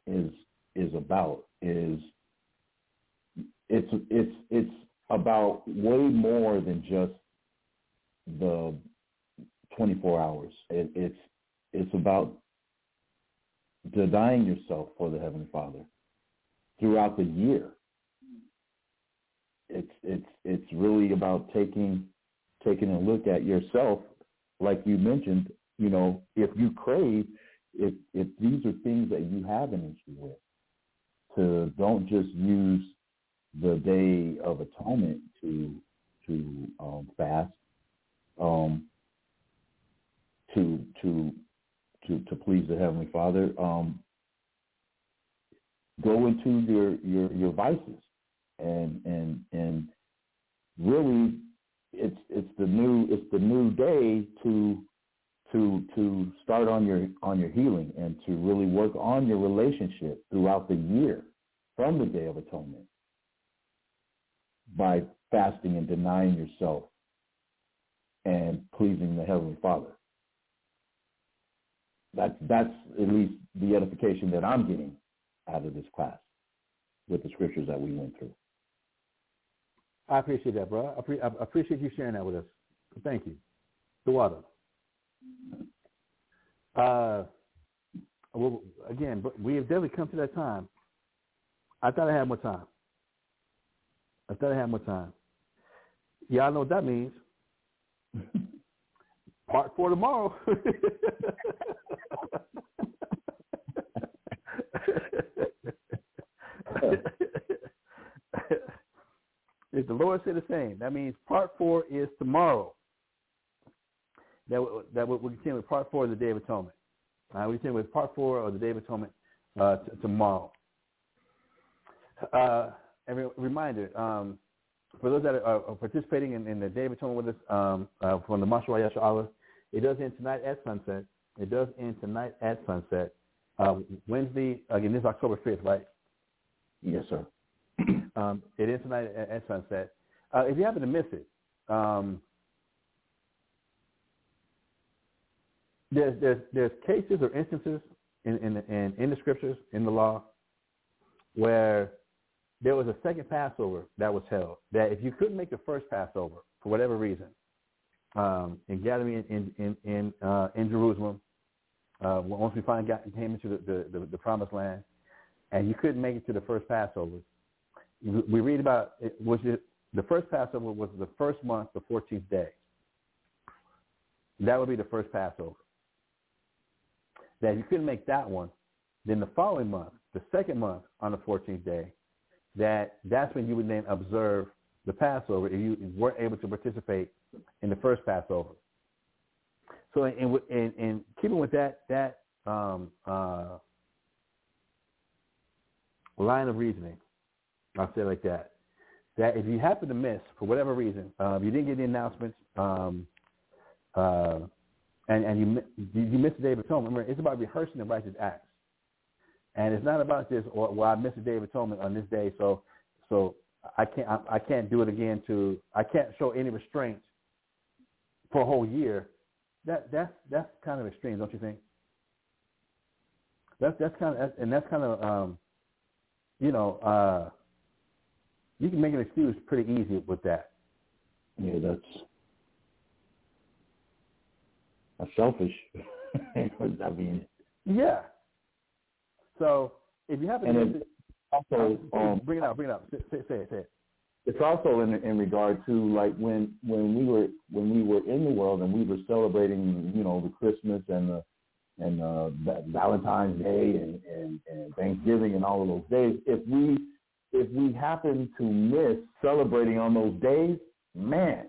is about, is it's about way more than just the 24 hours. It's about denying yourself for the Heavenly Father throughout the year. It's really about taking a look at yourself, like you mentioned. You know, if you crave, if these are things that you have an issue with, to don't just use the Day of Atonement to fast, to please the Heavenly Father. Go into your vices, and really, it's the new day to start on your healing and to really work on your relationship throughout the year from the Day of Atonement by fasting and denying yourself and pleasing the Heavenly Father. That's at least the edification that I'm getting out of this class with the scriptures that we went through. I appreciate that, bro. I appreciate you sharing that with us. Thank you. Dawada. Well, again, but we have definitely come to that time. I thought I had more time. Y'all know what that means. Part 4 tomorrow. If the Lord said the same, that means part 4 is tomorrow. That we'll continue with part 4 of the Day of Atonement. We'll continue with part 4 of the Day of Atonement tomorrow. And reminder, for those that are participating in the Day of Atonement with us from the Mashahba Yashala, it does end tonight at sunset. Wednesday, again, this is October 5th, right? Yes, sir. It ends tonight at sunset. If you happen to miss it, there's cases or instances in the scriptures, in the law, where there was a second Passover that was held, that if you couldn't make the first Passover for whatever reason, and gathering in Jerusalem, once we finally came into the promised land, and you couldn't make it to the first Passover, we read about it, which is the first Passover was the first month, the 14th day. That would be the first Passover. That if you couldn't make that one, then the following month, the second month on the 14th day, that's when you would then observe the Passover if you weren't able to participate in the first Passover. So in keeping with that line of reasoning, I'll say it like that, that if you happen to miss, for whatever reason, you didn't get the announcements, and you missed the Day of Atonement. Remember, it's about rehearsing the righteous acts. And it's not about this, I missed the Day of Atonement on this day, so I can't do it again. I can't show any restraint for a whole year. That's kind of extreme, don't you think? That's kind of you can make an excuse pretty easy with that. Yeah, that's selfish. I mean, yeah. So if you happen to also bring it up. Say it. It's also in regard to like when we were in the world and we were celebrating, you know, the Christmas and the and Valentine's Day and Thanksgiving and all of those days, if we happen to miss celebrating on those days, man,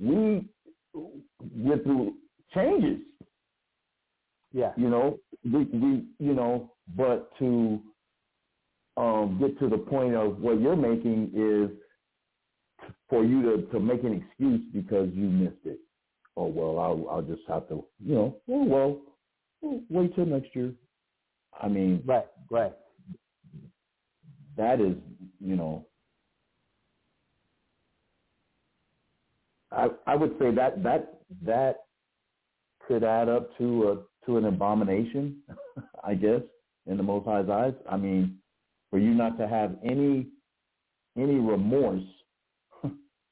we get through changes. Yeah, but to get to the point of what you're making is for you to make an excuse because you missed it. Oh, well, I'll just have to, we'll wait till next year. I mean, right. That is, I would say that could add up to an abomination, I guess, in the Most High's eyes. I mean, for you not to have any remorse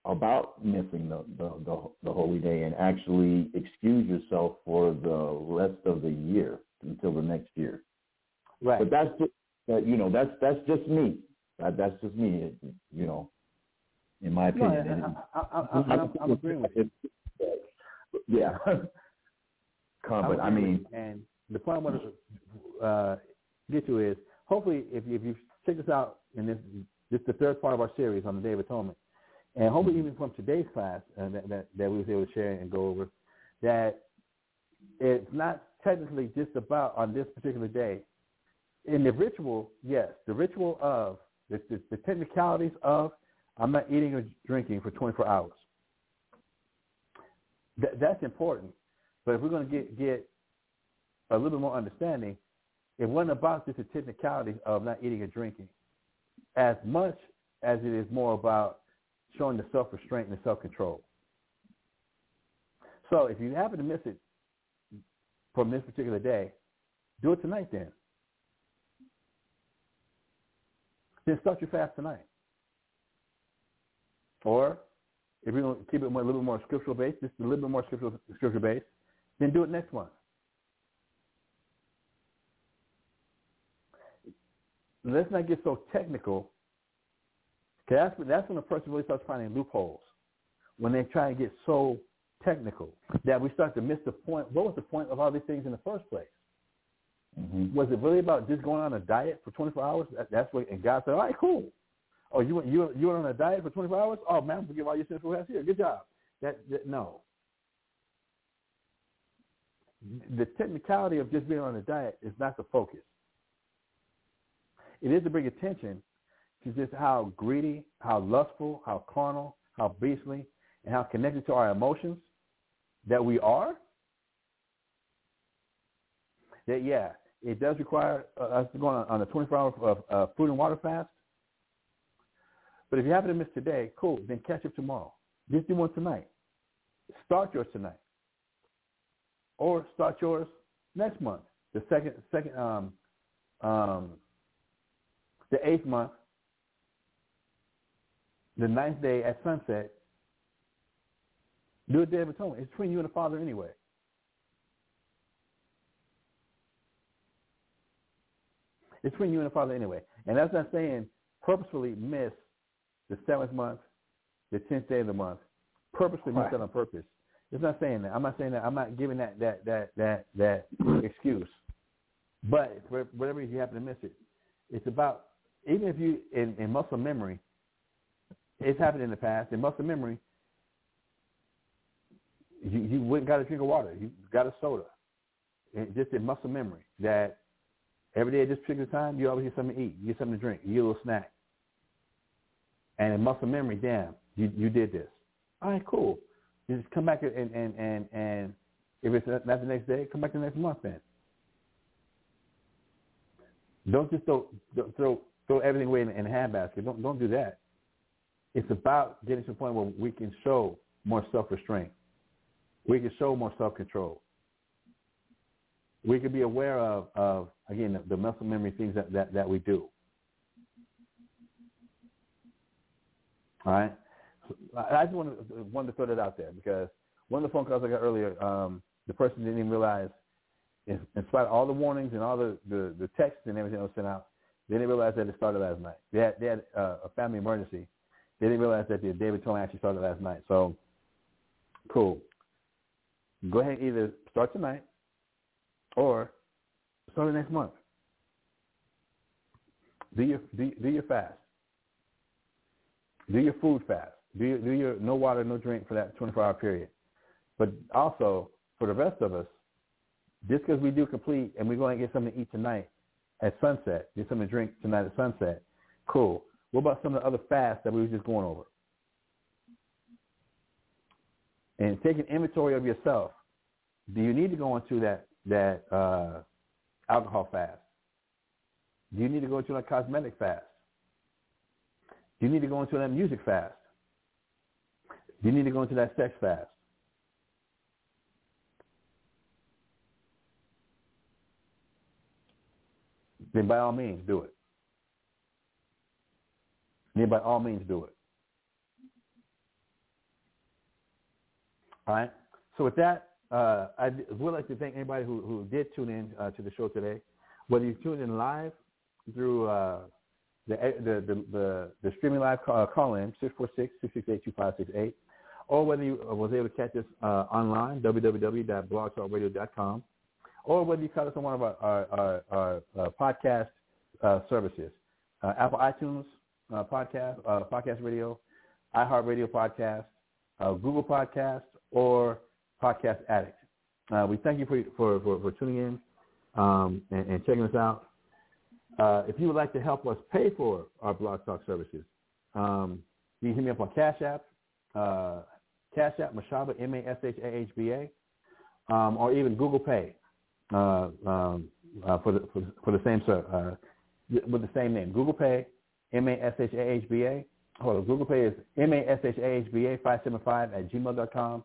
about missing the holy day and actually excuse yourself for the rest of the year until the next year, right? But that's just me. That's just me. In my opinion. No, I'm agreeing with you. Yeah. But I mean, and the point I want to get to is hopefully if you check this out, and this is the third part of our series on the Day of Atonement. And hopefully even from today's class that we was able to share and go over, that it's not technically just about on this particular day. In the ritual, yes, the ritual of, the technicalities of, I'm not eating or drinking for 24 hours. That's important. But if we're going to get a little bit more understanding, it wasn't about just the technicalities of not eating or drinking as much as it is more about showing the self-restraint and the self-control. So if you happen to miss it from this particular day, do it tonight then. Then start your fast tonight. Or if you're going to keep it a little bit more scriptural-based, just a little bit more scripture-based, then do it next month. Let's not get so technical. That's when a person really starts finding loopholes, when they try and get so technical that we start to miss the point. What was the point of all these things in the first place? Mm-hmm. Was it really about just going on a diet for 24 hours? That's what, and God said, all right, cool. Oh, you went on a diet for 24 hours? Oh, man, forgive all your sins for us here. Good job. No. The technicality of just being on a diet is not the focus. It is to bring attention to just how greedy, how lustful, how carnal, how beastly, and how connected to our emotions that we are. That, yeah, it does require us to go on a 24-hour food and water fast. But if you happen to miss today, cool, then catch up tomorrow. Just do one tonight. Start yours tonight. Or start yours next month, the the 8th month, the 9th day at sunset. Do a Day of Atonement. It's between you and the Father anyway. And that's not saying purposefully miss the 7th month, the 10th day of the month. Purposely miss that on purpose. It's not saying that. I'm not saying that. I'm not giving that excuse. But for whatever reason you happen to miss it, it's about, even if you, in muscle memory, it's happened in the past. In muscle memory, you went and got a drink of water. You got a soda. It just in muscle memory that every day at this particular time, you always get something to eat. You get something to drink. You get a little snack. And in muscle memory, damn, you did this. All right, cool. You just come back and if it's not the next day, come back the next month then. Don't just throw everything away in a handbasket. Don't do that. It's about getting to the point where we can show more self-restraint. We can show more self-control. We can be aware of again, the muscle memory things that we do. All right? So I just wanted to throw that out there because one of the phone calls I got earlier, the person didn't even realize, in spite of all the warnings and all the texts and everything that was sent out, they didn't realize that it started last night. They had a family emergency. They didn't realize that the Day of Atonement actually started last night. So, cool. Go ahead and either start tonight or starting next month. Do your fast. Do your food fast. Do your no water, no drink for that 24-hour period. But also, for the rest of us, just because we do complete and we're going to get something to eat tonight at sunset, get something to drink tonight at sunset, cool. What about some of the other fasts that we were just going over? And take an inventory of yourself. Do you need to go into that alcohol fast? Do you need to go into that cosmetic fast? Do you need to go into that music fast? Do you need to go into that sex fast? Then by all means, do it. All right? So with that, I would like to thank anybody who did tune in to the show today. Whether you tuned in live through the streaming live call-in, 646-668-2568, or whether you was able to catch us online, www.blogtalkradio.com, or whether you caught us on one of our podcast services, Apple iTunes Podcast Radio, iHeartRadio Podcast, Google Podcast, or Podcast Addict. We thank you for tuning in and checking us out. If you would like to help us pay for our Blog Talk services, you can hit me up on Cash App, Mashahba, M-A-S-H-A-H-B-A, or even Google Pay for the same with the same name, Google Pay, M-A-S-H-A-H-B-A. Hold on, Google Pay is M-A-S-H-A-H-B-A 575@gmail.com,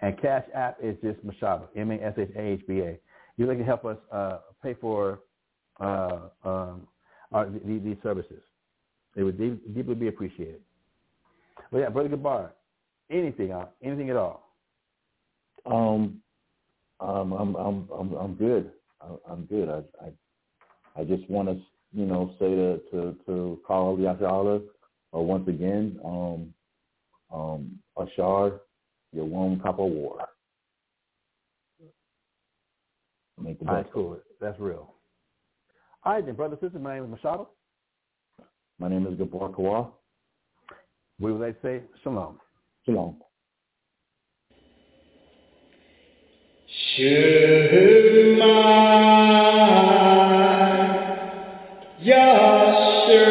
and Cash App is just Mashahba, M-A-S-H-A-H-B-A. You'd like to help us pay for these services. It would deeply be appreciated. Well, yeah, Brother Gabbard, anything at all? I'm good. I'm good. I just want to, say to Carl Yashala, once again, Ashar, your one cup of water. Make the best. All right, cool. That's real. All right, then, brothers and sisters, my name is Mashahba. My name is Gabbard Kawar. We would like to say shalom. Shalom. Shema Yasher.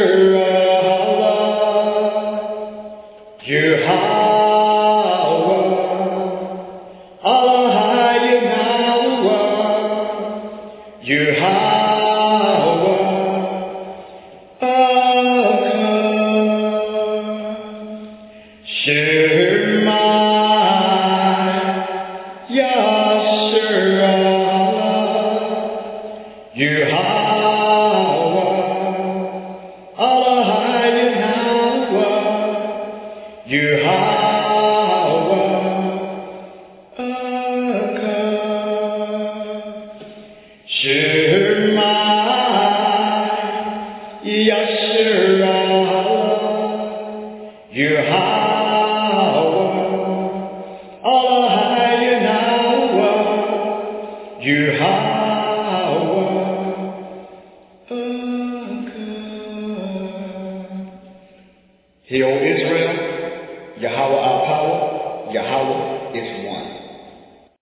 Israel, Yahweh our power.